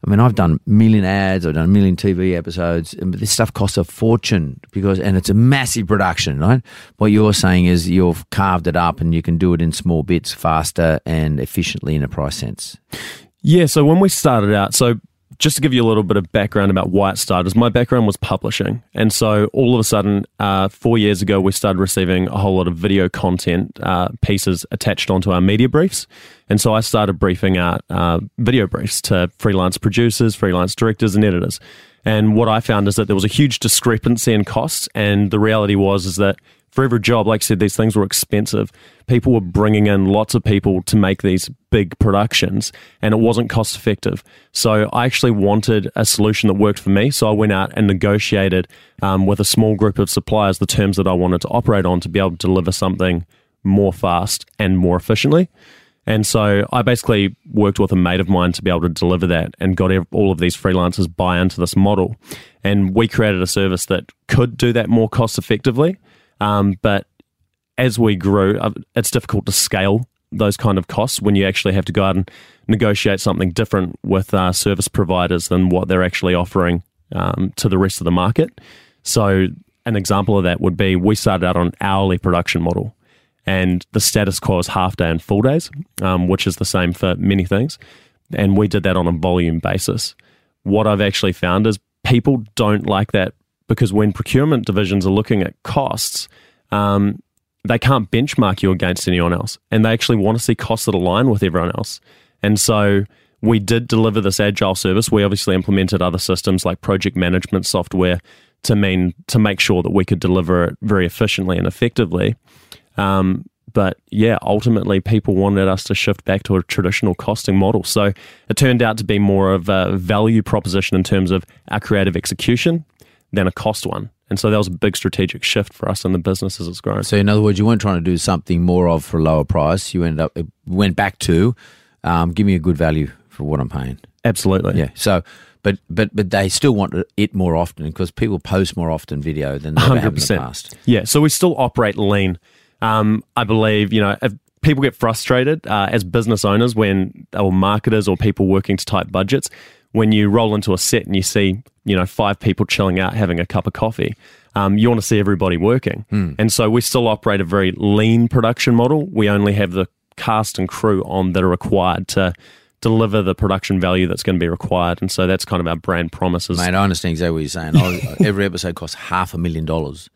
I mean, I've done a million ads. I've done a million T V episodes. But this stuff costs a fortune because, and it's a massive production, right? What you're saying is you've carved it up and you can do it in small bits faster and efficiently in a price sense. Yeah, so when we started out, so just to give you a little bit of background about why it started, is my background was publishing. And so all of a sudden, uh, four years ago, we started receiving a whole lot of video content uh, pieces attached onto our media briefs. And so I started briefing out uh, video briefs to freelance producers, freelance directors and editors. And what I found is that there was a huge discrepancy in costs. And the reality was is that for every job, like I said, these things were expensive. People were bringing in lots of people to make these big productions and it wasn't cost effective. So I actually wanted a solution that worked for me. So I went out and negotiated um, with a small group of suppliers the terms that I wanted to operate on to be able to deliver something more fast and more efficiently. And so I basically worked with a mate of mine to be able to deliver that and got all of these freelancers buy into this model. And we created a service that could do that more cost effectively. Um, but as we grew, it's difficult to scale those kind of costs when you actually have to go out and negotiate something different with uh, service providers than what they're actually offering um, to the rest of the market. So an example of that would be we started out on an hourly production model. And the status quo is half day and full days, um, which is the same for many things. And we did that on a volume basis. What I've actually found is people don't like that because when procurement divisions are looking at costs, um, they can't benchmark you against anyone else. And they actually want to see costs that align with everyone else. And so we did deliver this agile service. We obviously implemented other systems like project management software to mean to make sure that we could deliver it very efficiently and effectively. Um, but yeah, ultimately people wanted us to shift back to a traditional costing model. So it turned out to be more of a value proposition in terms of our creative execution than a cost one. And so that was a big strategic shift for us in the business as it's grown. So in other words, you weren't trying to do something more of for a lower price. You ended up, it went back to, um, give me a good value for what I'm paying. Absolutely. Yeah. So, but, but, but they still want it more often because people post more often video than they ever have in the past. Yeah. So we still operate lean. Um, I believe, you know, if people get frustrated uh, as business owners when, or marketers or people working to tight budgets, when you roll into a set and you see, you know, five people chilling out having a cup of coffee, um, you want to see everybody working. Mm. And so we still operate a very lean production model. We only have the cast and crew on that are required to deliver the production value that's going to be required. And so that's kind of our brand promises. Mate, I understand exactly what you're saying. I, every episode costs half a million dollars.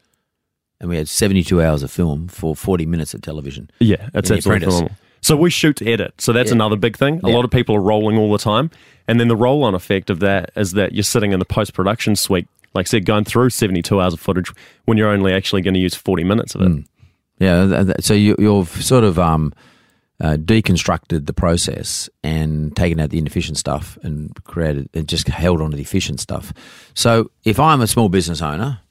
And we had seventy-two hours of film for forty minutes of television. Yeah, that's absolutely normal. So we shoot to edit. So that's yeah. another big thing. A yeah. lot of people are rolling all the time. And then the roll-on effect of that is that you're sitting in the post-production suite, like I said, going through seventy-two hours of footage when you're only actually going to use forty minutes of it. Mm. Yeah, th- th- so you, you've sort of um, uh, deconstructed the process and taken out the inefficient stuff and created and just held on to the efficient stuff. So if I'm a small business owner...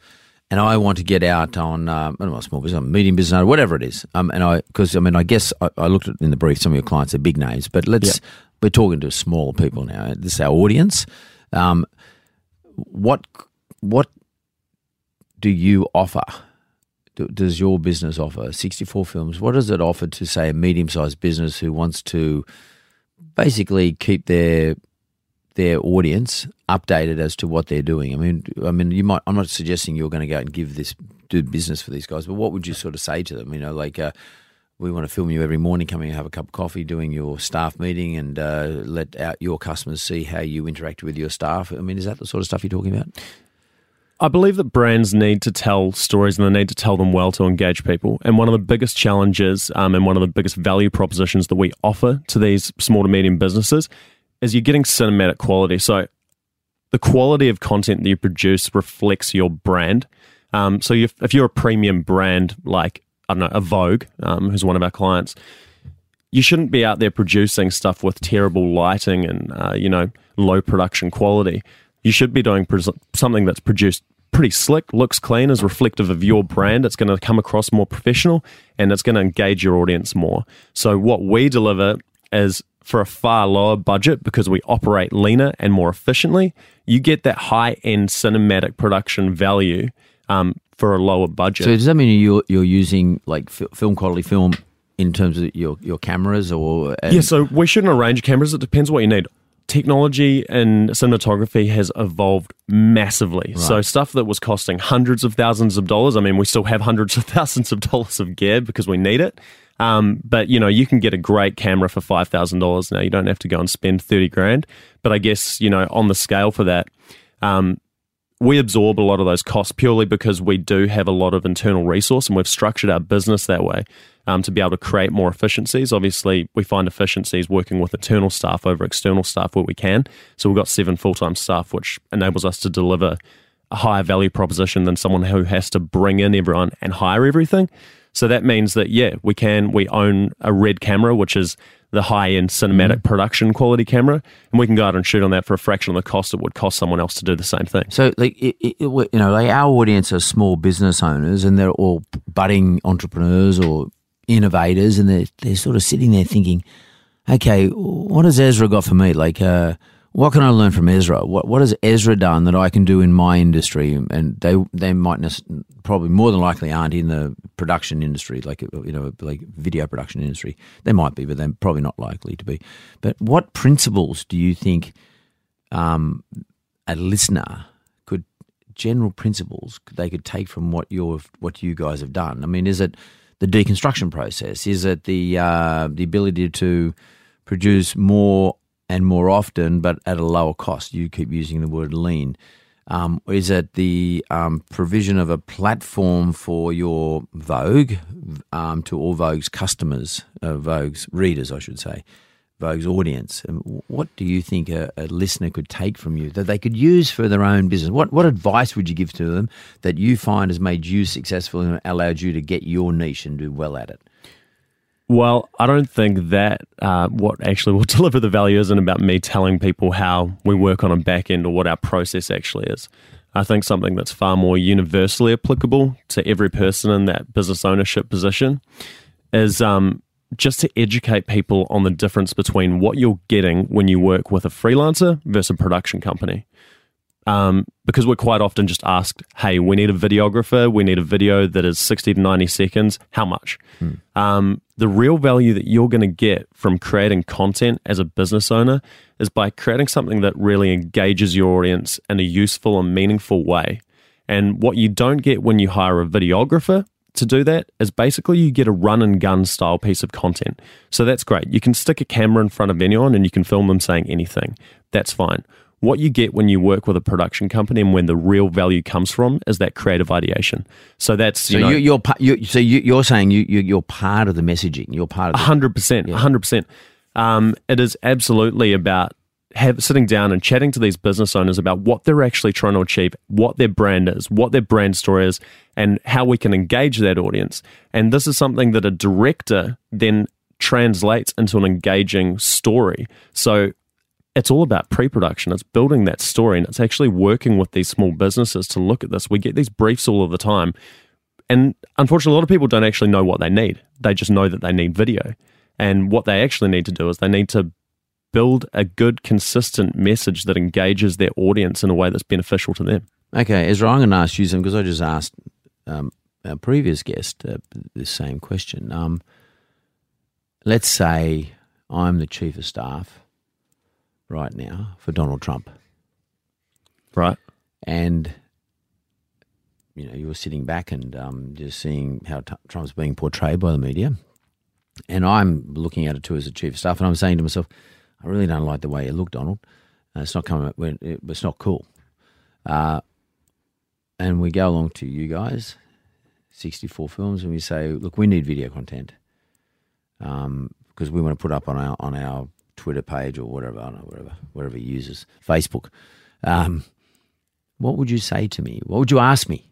and I want to get out on, um, I don't know, a small business, a medium business, whatever it is. Um, and I, because I mean, I guess I, I looked at in the brief, some of your clients are big names, but let's, yeah. we're talking to small people now. This is our audience. Um, what, what do you offer? Do, does your business offer? sixty-four Films, what does it offer to, say, a medium sized business who wants to basically keep their their audience updated as to what they're doing. I mean, I mean, you might. I'm not suggesting you're going to go and give this do business for these guys, but what would you sort of say to them? You know, like. Uh, We want to film you every morning, coming and have a cup of coffee, doing your staff meeting, and uh, let out your customers see how you interact with your staff. I mean, is that the sort of stuff you're talking about? I believe that brands need to tell stories and they need to tell them well to engage people. And one of the biggest challenges um, and one of the biggest value propositions that we offer to these small to medium businesses is you're getting cinematic quality. So the quality of content that you produce reflects your brand. Um, so if, if you're a premium brand like I don't know, a Vogue, um, who's one of our clients, you shouldn't be out there producing stuff with terrible lighting and, uh, you know, low production quality. You should be doing pres- something that's produced pretty slick, looks clean, is reflective of your brand. It's going to come across more professional and it's going to engage your audience more. So what we deliver is for a far lower budget because we operate leaner and more efficiently. You get that high-end cinematic production value um, for a lower budget. So does that mean you're you're using like f- film quality film in terms of your, your cameras or? And- yeah, so we shoot on a range of cameras. It depends what you need. Technology and cinematography has evolved massively. Right. So stuff that was costing hundreds of thousands of dollars. I mean, we still have hundreds of thousands of dollars of gear because we need it. Um, but you know, you can get a great camera for five thousand dollars now. You don't have to go and spend thirty grand. But I guess, you know, on the scale for that, um, we absorb a lot of those costs purely because we do have a lot of internal resource and we've structured our business that way um, to be able to create more efficiencies. Obviously, we find efficiencies working with internal staff over external staff where we can. So we've got seven full-time staff, which enables us to deliver a higher value proposition than someone who has to bring in everyone and hire everything. So that means that, yeah, we can, we own a RED camera, which is the high-end cinematic mm-hmm. production quality camera, and we can go out and shoot on that for a fraction of the cost it would cost someone else to do the same thing. So, like, it, it, you know, like our audience are small business owners, and they're all budding entrepreneurs or innovators, and they're, they're sort of sitting there thinking, okay, what has Ezra got for me? Like, uh, what can I learn from Ezra? What what has Ezra done that I can do in my industry? And they they might ne- probably more than likely aren't in the production industry, like you know, like video production industry. They might be, but they're probably not likely to be. But what principles do you think um, a listener could general principles they could take from what your what you guys have done? I mean, is it the deconstruction process? Is it the uh, the ability to produce more and more often, but at a lower cost? You keep using the word lean. Um, is it the um, provision of a platform for your Vogue um, to all Vogue's customers, uh, Vogue's readers, I should say, Vogue's audience? And what do you think a, a listener could take from you that they could use for their own business? What what advice would you give to them that you find has made you successful and allowed you to get your niche and do well at it? Well, I don't think that uh, what actually will deliver the value isn't about me telling people how we work on a back end or what our process actually is. I think something that's far more universally applicable to every person in that business ownership position is um, just to educate people on the difference between what you're getting when you work with a freelancer versus a production company. Um, because we're quite often just asked, hey, we need a videographer, we need a video that is sixty to ninety seconds, how much? Hmm. Um, the real value that you're going to get from creating content as a business owner is by creating something that really engages your audience in a useful and meaningful way. And what you don't get when you hire a videographer to do that is basically you get a run and gun style piece of content. So that's great. You can stick a camera in front of anyone and you can film them saying anything. That's fine. What you get when you work with a production company and when the real value comes from is that creative ideation. So that's you so know, you're, you're, you're so you, you're saying you, you you're part of the messaging. You're part of a hundred percent, a hundred percent. It is absolutely about have sitting down and chatting to these business owners about what they're actually trying to achieve, what their brand is, what their brand story is, and how we can engage that audience. And this is something that a director then translates into an engaging story. So it's all about pre-production. It's building that story and it's actually working with these small businesses to look at this. We get these briefs all of the time. And unfortunately, a lot of people don't actually know what they need. They just know that they need video. And what they actually need to do is they need to build a good, consistent message that engages their audience in a way that's beneficial to them. Okay, Ezra, I'm going to ask you something because I just asked um, our previous guest uh, this same question. Um, let's say I'm the chief of staff right now for Donald Trump. Right. And, you know, you were sitting back and um, just seeing how t- Trump's being portrayed by the media. And I'm looking at it too as a chief of staff, and I'm saying to myself, I really don't like the way you look, Donald. Uh, it's not coming. It's not cool. Uh, and we go along to you guys, sixty-four Films, and we say, look, we need video content um, because we want to put up on our on our Twitter page or whatever, I don't know, whatever, whatever you uses, Facebook. Um, what would you say to me? What would you ask me?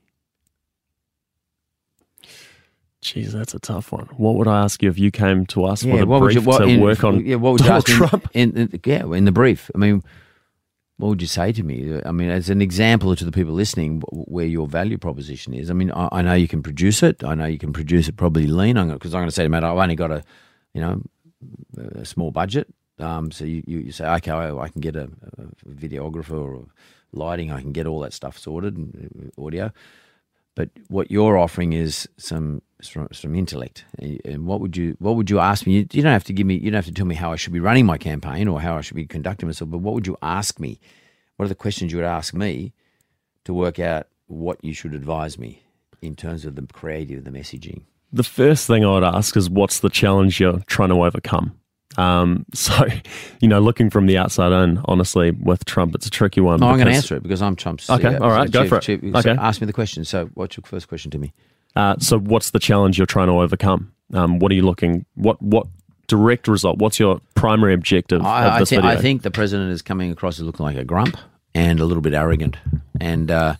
Jeez, that's a tough one. What would I ask you if you came to us yeah, with a what brief you, what, to in, work on yeah, what would you Donald ask Trump? In, in, in, yeah, in the brief. I mean, what would you say to me? I mean, as an example to the people listening where your value proposition is. I mean, I, I know you can produce it. I know you can produce it probably lean. I'm Because I'm going to say to Matt, I've only got a, you know, a small budget. Um, so you, you, you say, okay, I, I can get a, a videographer or lighting. I can get all that stuff sorted and audio. But what you're offering is some some intellect. And what would you what would you ask me? You, you don't have to give me. You don't have to tell me how I should be running my campaign or how I should be conducting myself. But what would you ask me? What are the questions you would ask me to work out what you should advise me in terms of the creative, the messaging? The first thing I would ask is what's the challenge you're trying to overcome. Um, so, you know, looking from the outside in, honestly, with Trump, it's a tricky one. Oh, I'm going to answer it because I'm Trump's. Okay, yeah, all right, so go chief, for it. Chief, okay. So ask me the question. So what's your first question to me? Uh, so what's the challenge you're trying to overcome? Um, what are you looking, what what direct result, what's your primary objective I, of this I th- video? I think the president is coming across as looking like a grump and a little bit arrogant and, uh,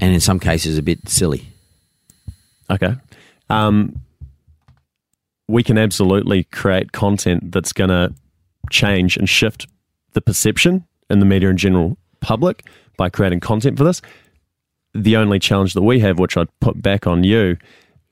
and in some cases a bit silly. Okay. Um We can absolutely create content that's going to change and shift the perception in the media and general public by creating content for this. The only challenge that we have, which I'd put back on you,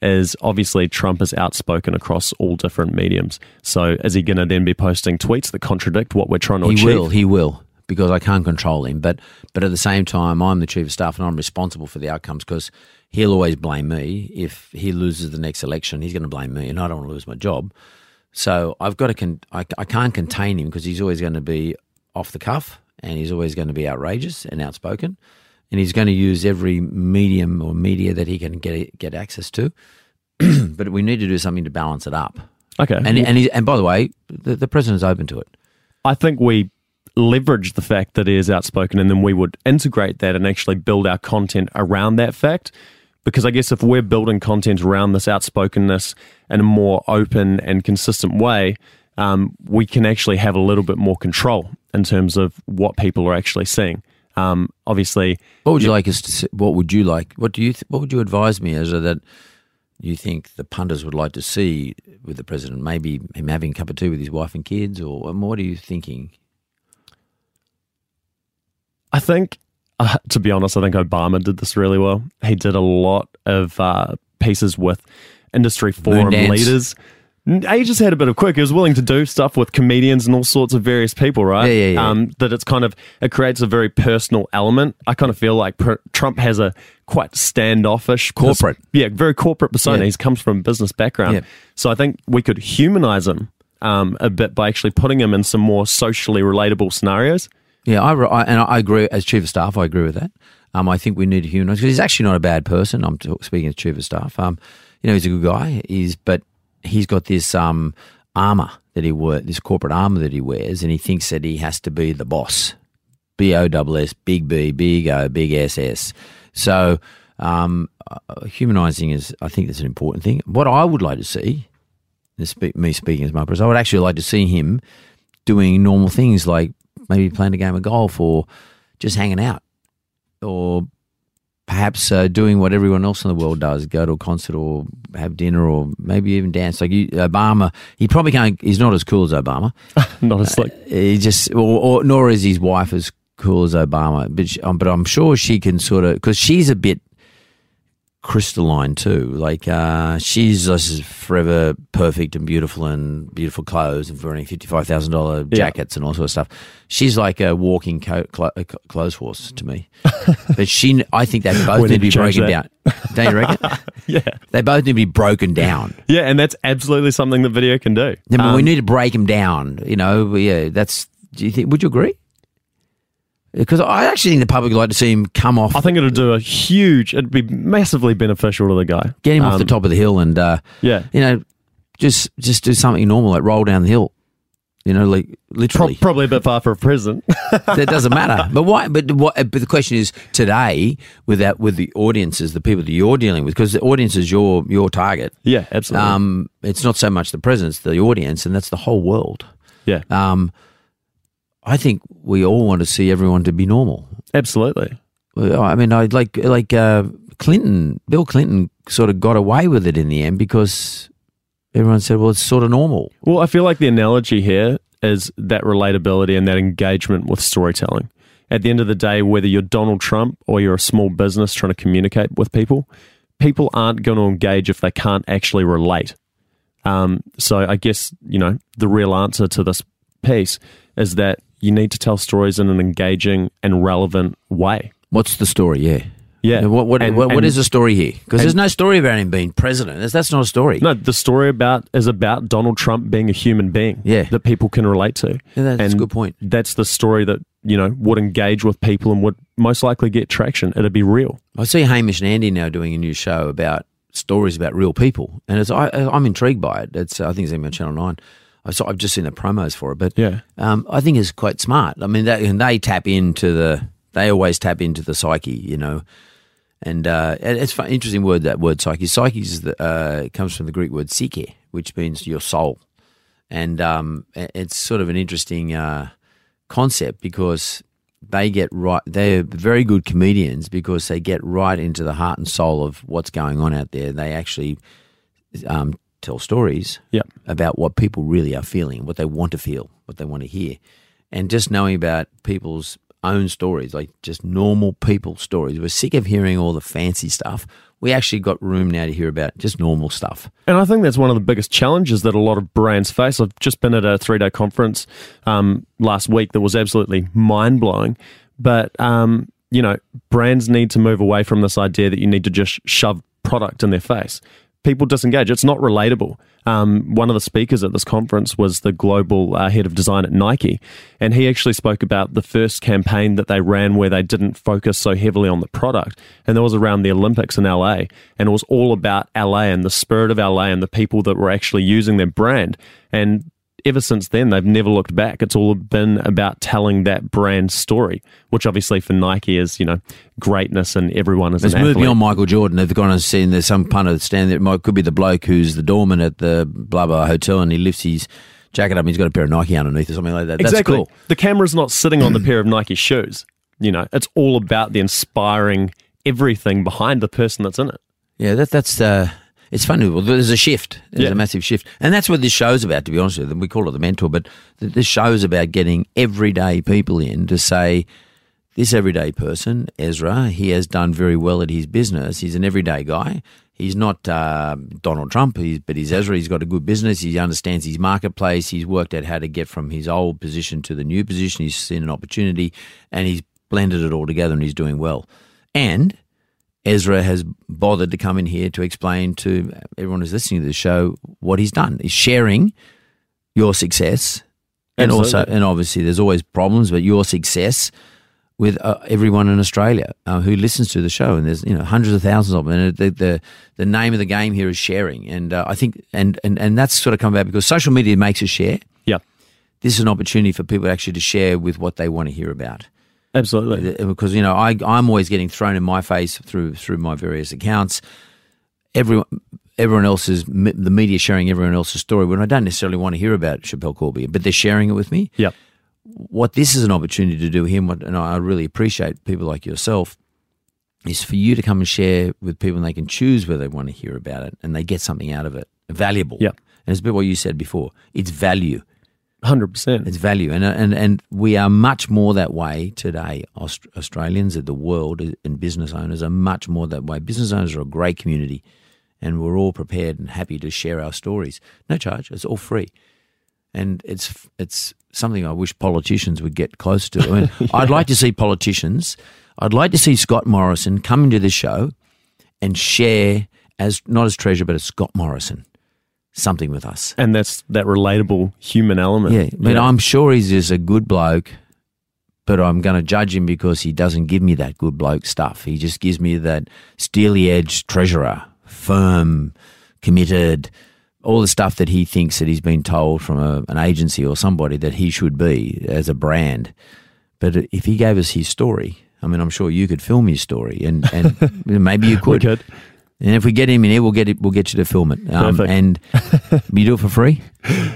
is obviously Trump is outspoken across all different mediums. So is he going to then be posting tweets that contradict what we're trying to he achieve? He will, he will, because I can't control him. But, but at the same time, I'm the chief of staff and I'm responsible for the outcomes because he'll always blame me. If he loses the next election, he's going to blame me and I don't want to lose my job. So I've got to, con- I, I can't contain him because he's always going to be off the cuff and he's always going to be outrageous and outspoken and he's going to use every medium or media that he can get get access to. But we need to do something to balance it up. Okay. And and he, and by the way, the, the president's open to it. I think we leverage the fact that he is outspoken and then we would integrate that and actually build our content around that fact. Because I guess if we're building content around this outspokenness in a more open and consistent way, um, we can actually have a little bit more control in terms of what people are actually seeing. Um, obviously, what would you, you like us to? See, what would you like? What do you? Th- what would you advise me, Ezra, that you think the punters would like to see with the president? Maybe him having a cup of tea with his wife and kids, or and what are you thinking? I think. Uh, to be honest, I think Obama did this really well. He did a lot of uh, pieces with industry forum leaders. He just had a bit of quick. He was willing to do stuff with comedians and all sorts of various people, right? Yeah, yeah, yeah. Um, that it's kind of, it creates a very personal element. I kind of feel like per- Trump has a quite standoffish corporate. Pers- yeah, very corporate persona. Yeah. He comes from a business background. Yeah. So I think we could humanize him um, a bit by actually putting him in some more socially relatable scenarios. Yeah, I, I, and I agree, as Chief of Staff, I agree with that. Um, I think we need to humanise, because he's actually not a bad person, I'm talk, speaking as Chief of Staff. Um, you know, he's a good guy, he's, but he's got this um, armour that he wears, this corporate armour that he wears, and he thinks that he has to be the boss. B O S S, big B, big O, big S S. So um, uh, humanising is, I think that's an important thing. What I would like to see, this spe- me speaking as my president, I would actually like to see him doing normal things like maybe playing a game of golf or just hanging out or perhaps uh, doing what everyone else in the world does, go to a concert or have dinner or maybe even dance. Like you, Obama, he probably can't, he's not as cool as Obama. Not as slick. Uh, he just, or, or, nor is his wife as cool as Obama. But, she, um, but I'm sure she can sort of, because she's a bit crystalline too. Like uh, she's just forever perfect and beautiful and beautiful clothes and wearing fifty-five thousand dollars jackets yeah. and all sort of stuff. She's like a walking co- clo- clothes horse to me. But she, I think they both need to be broken that. down. Don't you reckon? Yeah. They both need to be broken down. Yeah, and that's absolutely something that video can do. I mean, um, we need to break them down. You know, yeah, that's Do you think? Would you agree? Because I actually think the public would like to see him come off. I think it'll do a huge, it'd be massively beneficial to the guy. Get him um, off the top of the hill and, uh, yeah, you know, just just do something normal, like roll down the hill. You know, like literally. Pro- probably a bit far for a president. That doesn't matter. But why? But what? But the question is today, with that, with the audiences, the people that you're dealing with, because the audience is your your target. Yeah, absolutely. Um, it's not so much the president, it's the audience, and that's the whole world. Yeah. Um, I think we all want to see everyone to be normal. Absolutely. I mean, I like like uh, Clinton, Bill Clinton, sort of got away with it in the end because everyone said, well, it's sort of normal. Well, I feel like the analogy here is that relatability and that engagement with storytelling. At the end of the day, whether you're Donald Trump or you're a small business trying to communicate with people, people aren't going to engage if they can't actually relate. Um, so I guess, you know, the real answer to this piece is that you need to tell stories in an engaging and relevant way. What's the story? Yeah. Yeah. What what and, what, what and, is the story here? Because there's no story about him being president. That's, that's not a story. No, the story about is about Donald Trump being a human being yeah. that people can relate to. Yeah, that's and a good point. That's the story that, you know, would engage with people and would most likely get traction. It'd be real. I see Hamish and Andy now doing a new show about stories about real people, and it's I, I'm intrigued by it. It's I think it's even on Channel nine. I saw, I've just seen the promos for it, but yeah. um, I think it's quite smart. I mean, that, and they tap into the. They always tap into the psyche, you know, and uh, it's an interesting word, that word psyche. Psyche is the, uh, comes from the Greek word psyche, which means your soul. And um, it's sort of an interesting uh, concept because they get right, they're very good comedians because they get right into the heart and soul of what's going on out there. They actually um, tell stories yep. about what people really are feeling, what they want to feel, what they want to hear. And just knowing about people's own stories, like just normal people stories. We're sick of hearing all the fancy stuff. We actually got room now to hear about just normal stuff. And I think that's one of the biggest challenges that a lot of brands face. I've just been at a three-day conference um, last week that was absolutely mind-blowing. But, um, you know, brands need to move away from this idea that you need to just shove product in their face. People disengage. It's not relatable. Um, one of the speakers at this conference was the global uh, head of design at Nike, and he actually spoke about the first campaign that they ran where they didn't focus so heavily on the product, and that was around the Olympics in L A, and it was all about L A and the spirit of L A and the people that were actually using their brand. And ever since then, they've never looked back. It's all been about telling that brand story, which obviously for Nike is, you know, greatness and everyone is an athlete. It's moved beyond Michael Jordan. They've gone and seen there's some punter standing there. It could be the bloke who's the doorman at the blah, blah hotel, and he lifts his jacket up and he's got a pair of Nike underneath or something like that. Exactly. That's cool. The camera's not sitting on the pair of Nike shoes. You know, it's all about the inspiring everything behind the person that's in it. Yeah, that that's the... Uh... It's funny. Well, there's a shift. There's yeah. a massive shift. And that's what this show's about, to be honest with you. We call it The Mentor, but th- this show's about getting everyday people in to say, this everyday person, Ezra, he has done very well at his business. He's an everyday guy. He's not uh, Donald Trump, he's, but he's Ezra. He's got a good business. He understands his marketplace. He's worked out how to get from his old position to the new position. He's seen an opportunity, and he's blended it all together, and he's doing well. And Ezra has bothered to come in here to explain to everyone who's listening to the show what he's done. He's sharing your success. And Absolutely. also, and obviously there's always problems, but your success with uh, everyone in Australia uh, who listens to the show. And there's, you know, hundreds of thousands of them. And the the, the name of the game here is sharing. And uh, I think, and, and, and that's sort of come about because social media makes us share. Yeah. This is an opportunity for people actually to share with what they want to hear about. Absolutely. Because, you know, I, I'm always getting thrown in my face through through my various accounts. Everyone everyone else is, the media sharing everyone else's story when I don't necessarily want to hear about Chappelle Corby, but they're sharing it with me. Yep. What this is an opportunity to do here, and I really appreciate people like yourself, is for you to come and share with people and they can choose where they want to hear about it and they get something out of it. Valuable. Yep. And it's a bit what you said before. It's value. one hundred percent. It's value. And, and and we are much more that way today. Aust- Australians, the world, and business owners are much more that way. Business owners are a great community, and we're all prepared and happy to share our stories. No charge. It's all free. And it's it's something I wish politicians would get close to. I mean, yeah. I'd like to see politicians, I'd like to see Scott Morrison come into this show and share, as not as treasurer, but as Scott Morrison. something with us. And that's that relatable human element. Yeah, but yeah. I'm sure he's just a good bloke, but I'm going to judge him because he doesn't give me that good bloke stuff. He just gives me that steely-edged treasurer, firm, committed, all the stuff that he thinks that he's been told from a, an agency or somebody that he should be as a brand. But if he gave us his story, I mean, I'm sure you could film his story, and, and maybe you could. We could. And if we get him in here, we'll get it. We'll get you to film it. Um, and you do it for free.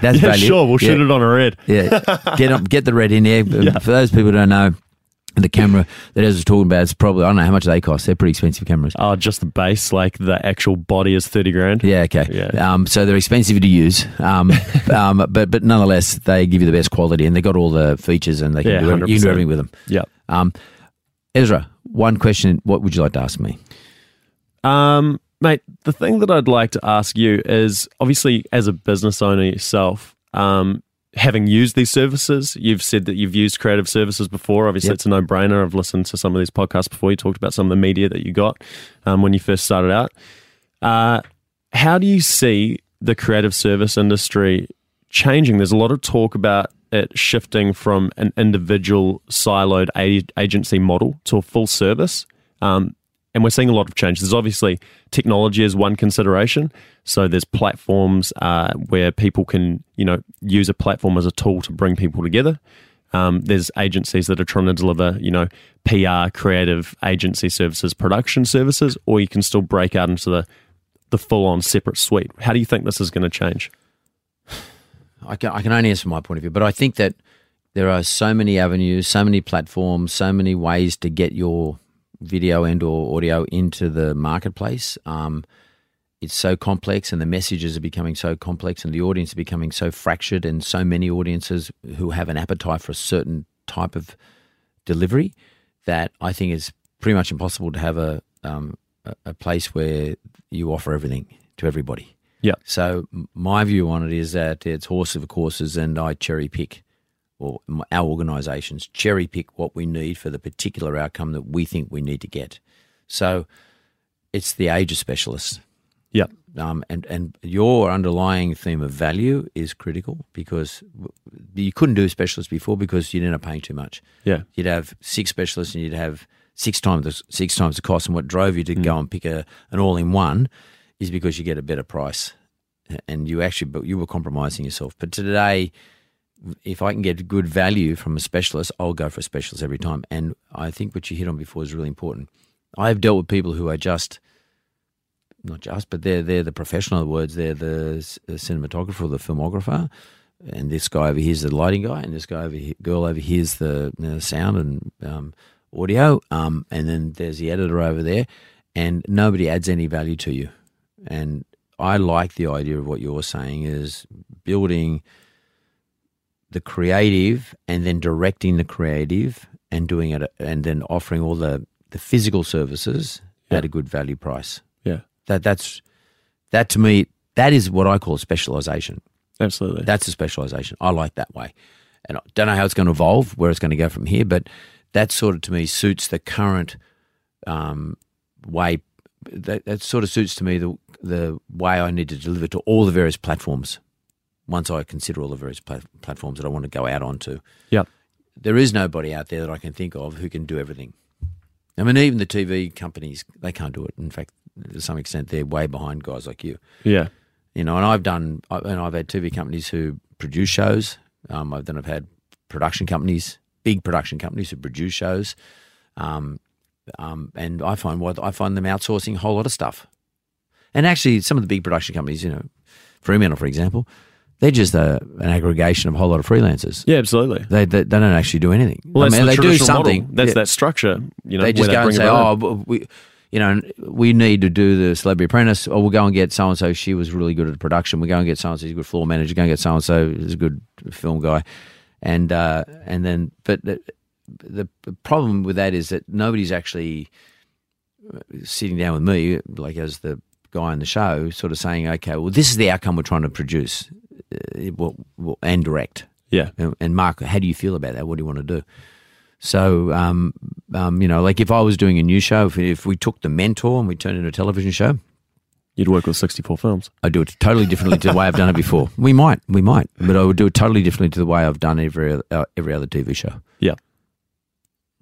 That's yeah, value. Sure. We'll yeah. shoot it on a red. yeah, get up, get the red in there. Yeah. For those people who don't know, the camera that Ezra's talking about is probably, I don't know how much they cost. They're pretty expensive cameras. Oh, just the base, like the actual body is thirty grand. Yeah, okay. Yeah. Um, so they're expensive to use. Um, um, but but nonetheless, they give you the best quality, and they've got all the features, and they can yeah, do everything, you can do everything with them. Yeah. Um, Ezra, one question. What would you like to ask me? Um, mate, the thing that I'd like to ask you is, obviously, as a business owner yourself, um, having used these services, you've said that you've used creative services before. Obviously, yep. It's a no-brainer. I've listened to some of these podcasts before. You talked about some of the media that you got um, when you first started out. Uh, how do you see the creative service industry changing? There's a lot of talk about it shifting from an individual siloed a- agency model to a full service. Um, And we're seeing a lot of change. There's obviously technology is one consideration. So there's platforms uh, where people can, you know, use a platform as a tool to bring people together. Um, there's agencies that are trying to deliver, you know, P R, creative agency services, production services, or you can still break out into the, the full-on separate suite. How do you think this is going to change? I can, I can only answer from my point of view, but I think that there are so many avenues, so many platforms, so many ways to get your video and or audio into the marketplace. Um, it's so complex, and the messages are becoming so complex, and the audience are becoming so fractured, and so many audiences who have an appetite for a certain type of delivery that I think is pretty much impossible to have a um, a place where you offer everything to everybody. Yeah. So my view on it is that it's horse of courses, and I cherry pick. Or our organisations cherry pick what we need for the particular outcome that we think we need to get. So it's the age of specialists. Yeah. Um, and, and your underlying theme of value is critical, because you couldn't do specialists before because you'd end up paying too much. Yeah. You'd have six specialists and you'd have six times the, six times the cost. And what drove you to mm. go and pick a, an all-in-one is because you get a better price, and you actually but you were compromising yourself. But today, if I can get good value from a specialist, I'll go for a specialist every time. And I think what you hit on before is really important. I've dealt with people who are just, not just, but they're they're the professional, in other words, they're the, the cinematographer or the filmographer, and this guy over here is the lighting guy, and this guy over here, girl over here is the, you know, sound and um, audio, um, and then there's the editor over there, and nobody adds any value to you. And I like the idea of what you're saying is building the creative, and then directing the creative, and doing it, and then offering all the, the physical services yeah. at a good value price. Yeah, that that's that to me that is what I call specialization. Absolutely, that's a specialization. I like that way, and I don't know how it's going to evolve, where it's going to go from here, but that sort of to me suits the current um, way. That, that sort of suits to me the the way I need to deliver to all the various platforms. Once I consider all the various plat- platforms that I want to go out onto. Yeah. There is nobody out there that I can think of who can do everything. I mean, even the T V companies, they can't do it. In fact, to some extent, they're way behind guys like you. Yeah. You know, and I've done, and I've had T V companies who produce shows. Um, I've then I've had production companies, big production companies who produce shows. Um, um, and I find what I find them outsourcing a whole lot of stuff. And actually, some of the big production companies, you know, Fremantle, for example, they're just a, an aggregation of a whole lot of freelancers. Yeah, absolutely. They they, they don't actually do anything. Well, that's I mean, the they do something. Model. That's yeah. that structure. You know, they just go they and say, "Oh, we, you know, we need to do the Celebrity Apprentice. Or we'll go and get so and so. She was really good at production. We will go and get so and so. She's a good floor manager. Go and get so and so. He's a good film guy." And uh, and then, but the, the problem with that is that nobody's actually sitting down with me, like as the guy on the show, sort of saying, "Okay, well, this is the outcome we're trying to produce." Well, well, and direct. Yeah. And, and Mark, how do you feel about that? What do you want to do? So, um, um, you know, like if I was doing a new show, if, if we took The Mentor and we turned it into a television show, You'd work with sixty-four films. I'd do it totally differently to the way I've done it before. We might, we might, but I would do it totally differently to the way I've done every uh, every other T V show. Yeah.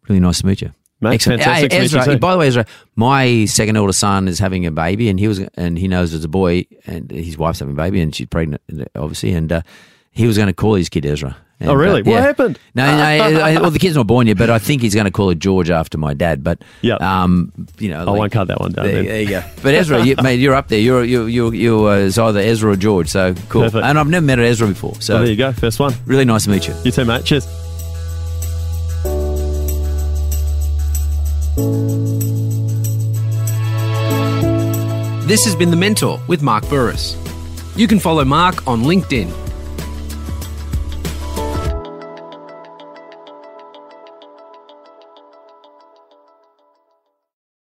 Really nice to meet you. Mate, excellent. Fantastic. Hey, Ezra, by the way, Ezra, my second older son is having a baby, and he was, and he knows it's a boy, and his wife's having a baby, and she's pregnant, obviously, and uh, he was going to call his kid Ezra. And, oh, really? Uh, yeah. What happened? No, no. I, well, the kid's not born yet, but I think he's going to call it George after my dad. But yeah, um, you know, like, I won't cut that one down. There, there you go. But Ezra, you, mate, you're up there. You're you you you. Uh, it's either Ezra or George. So cool. Perfect. And I've never met Ezra before. So well, there you go. First one. Really nice to meet you. You too, mate. Cheers. This has been The Mentor with Mark Burris. You can follow Mark on LinkedIn.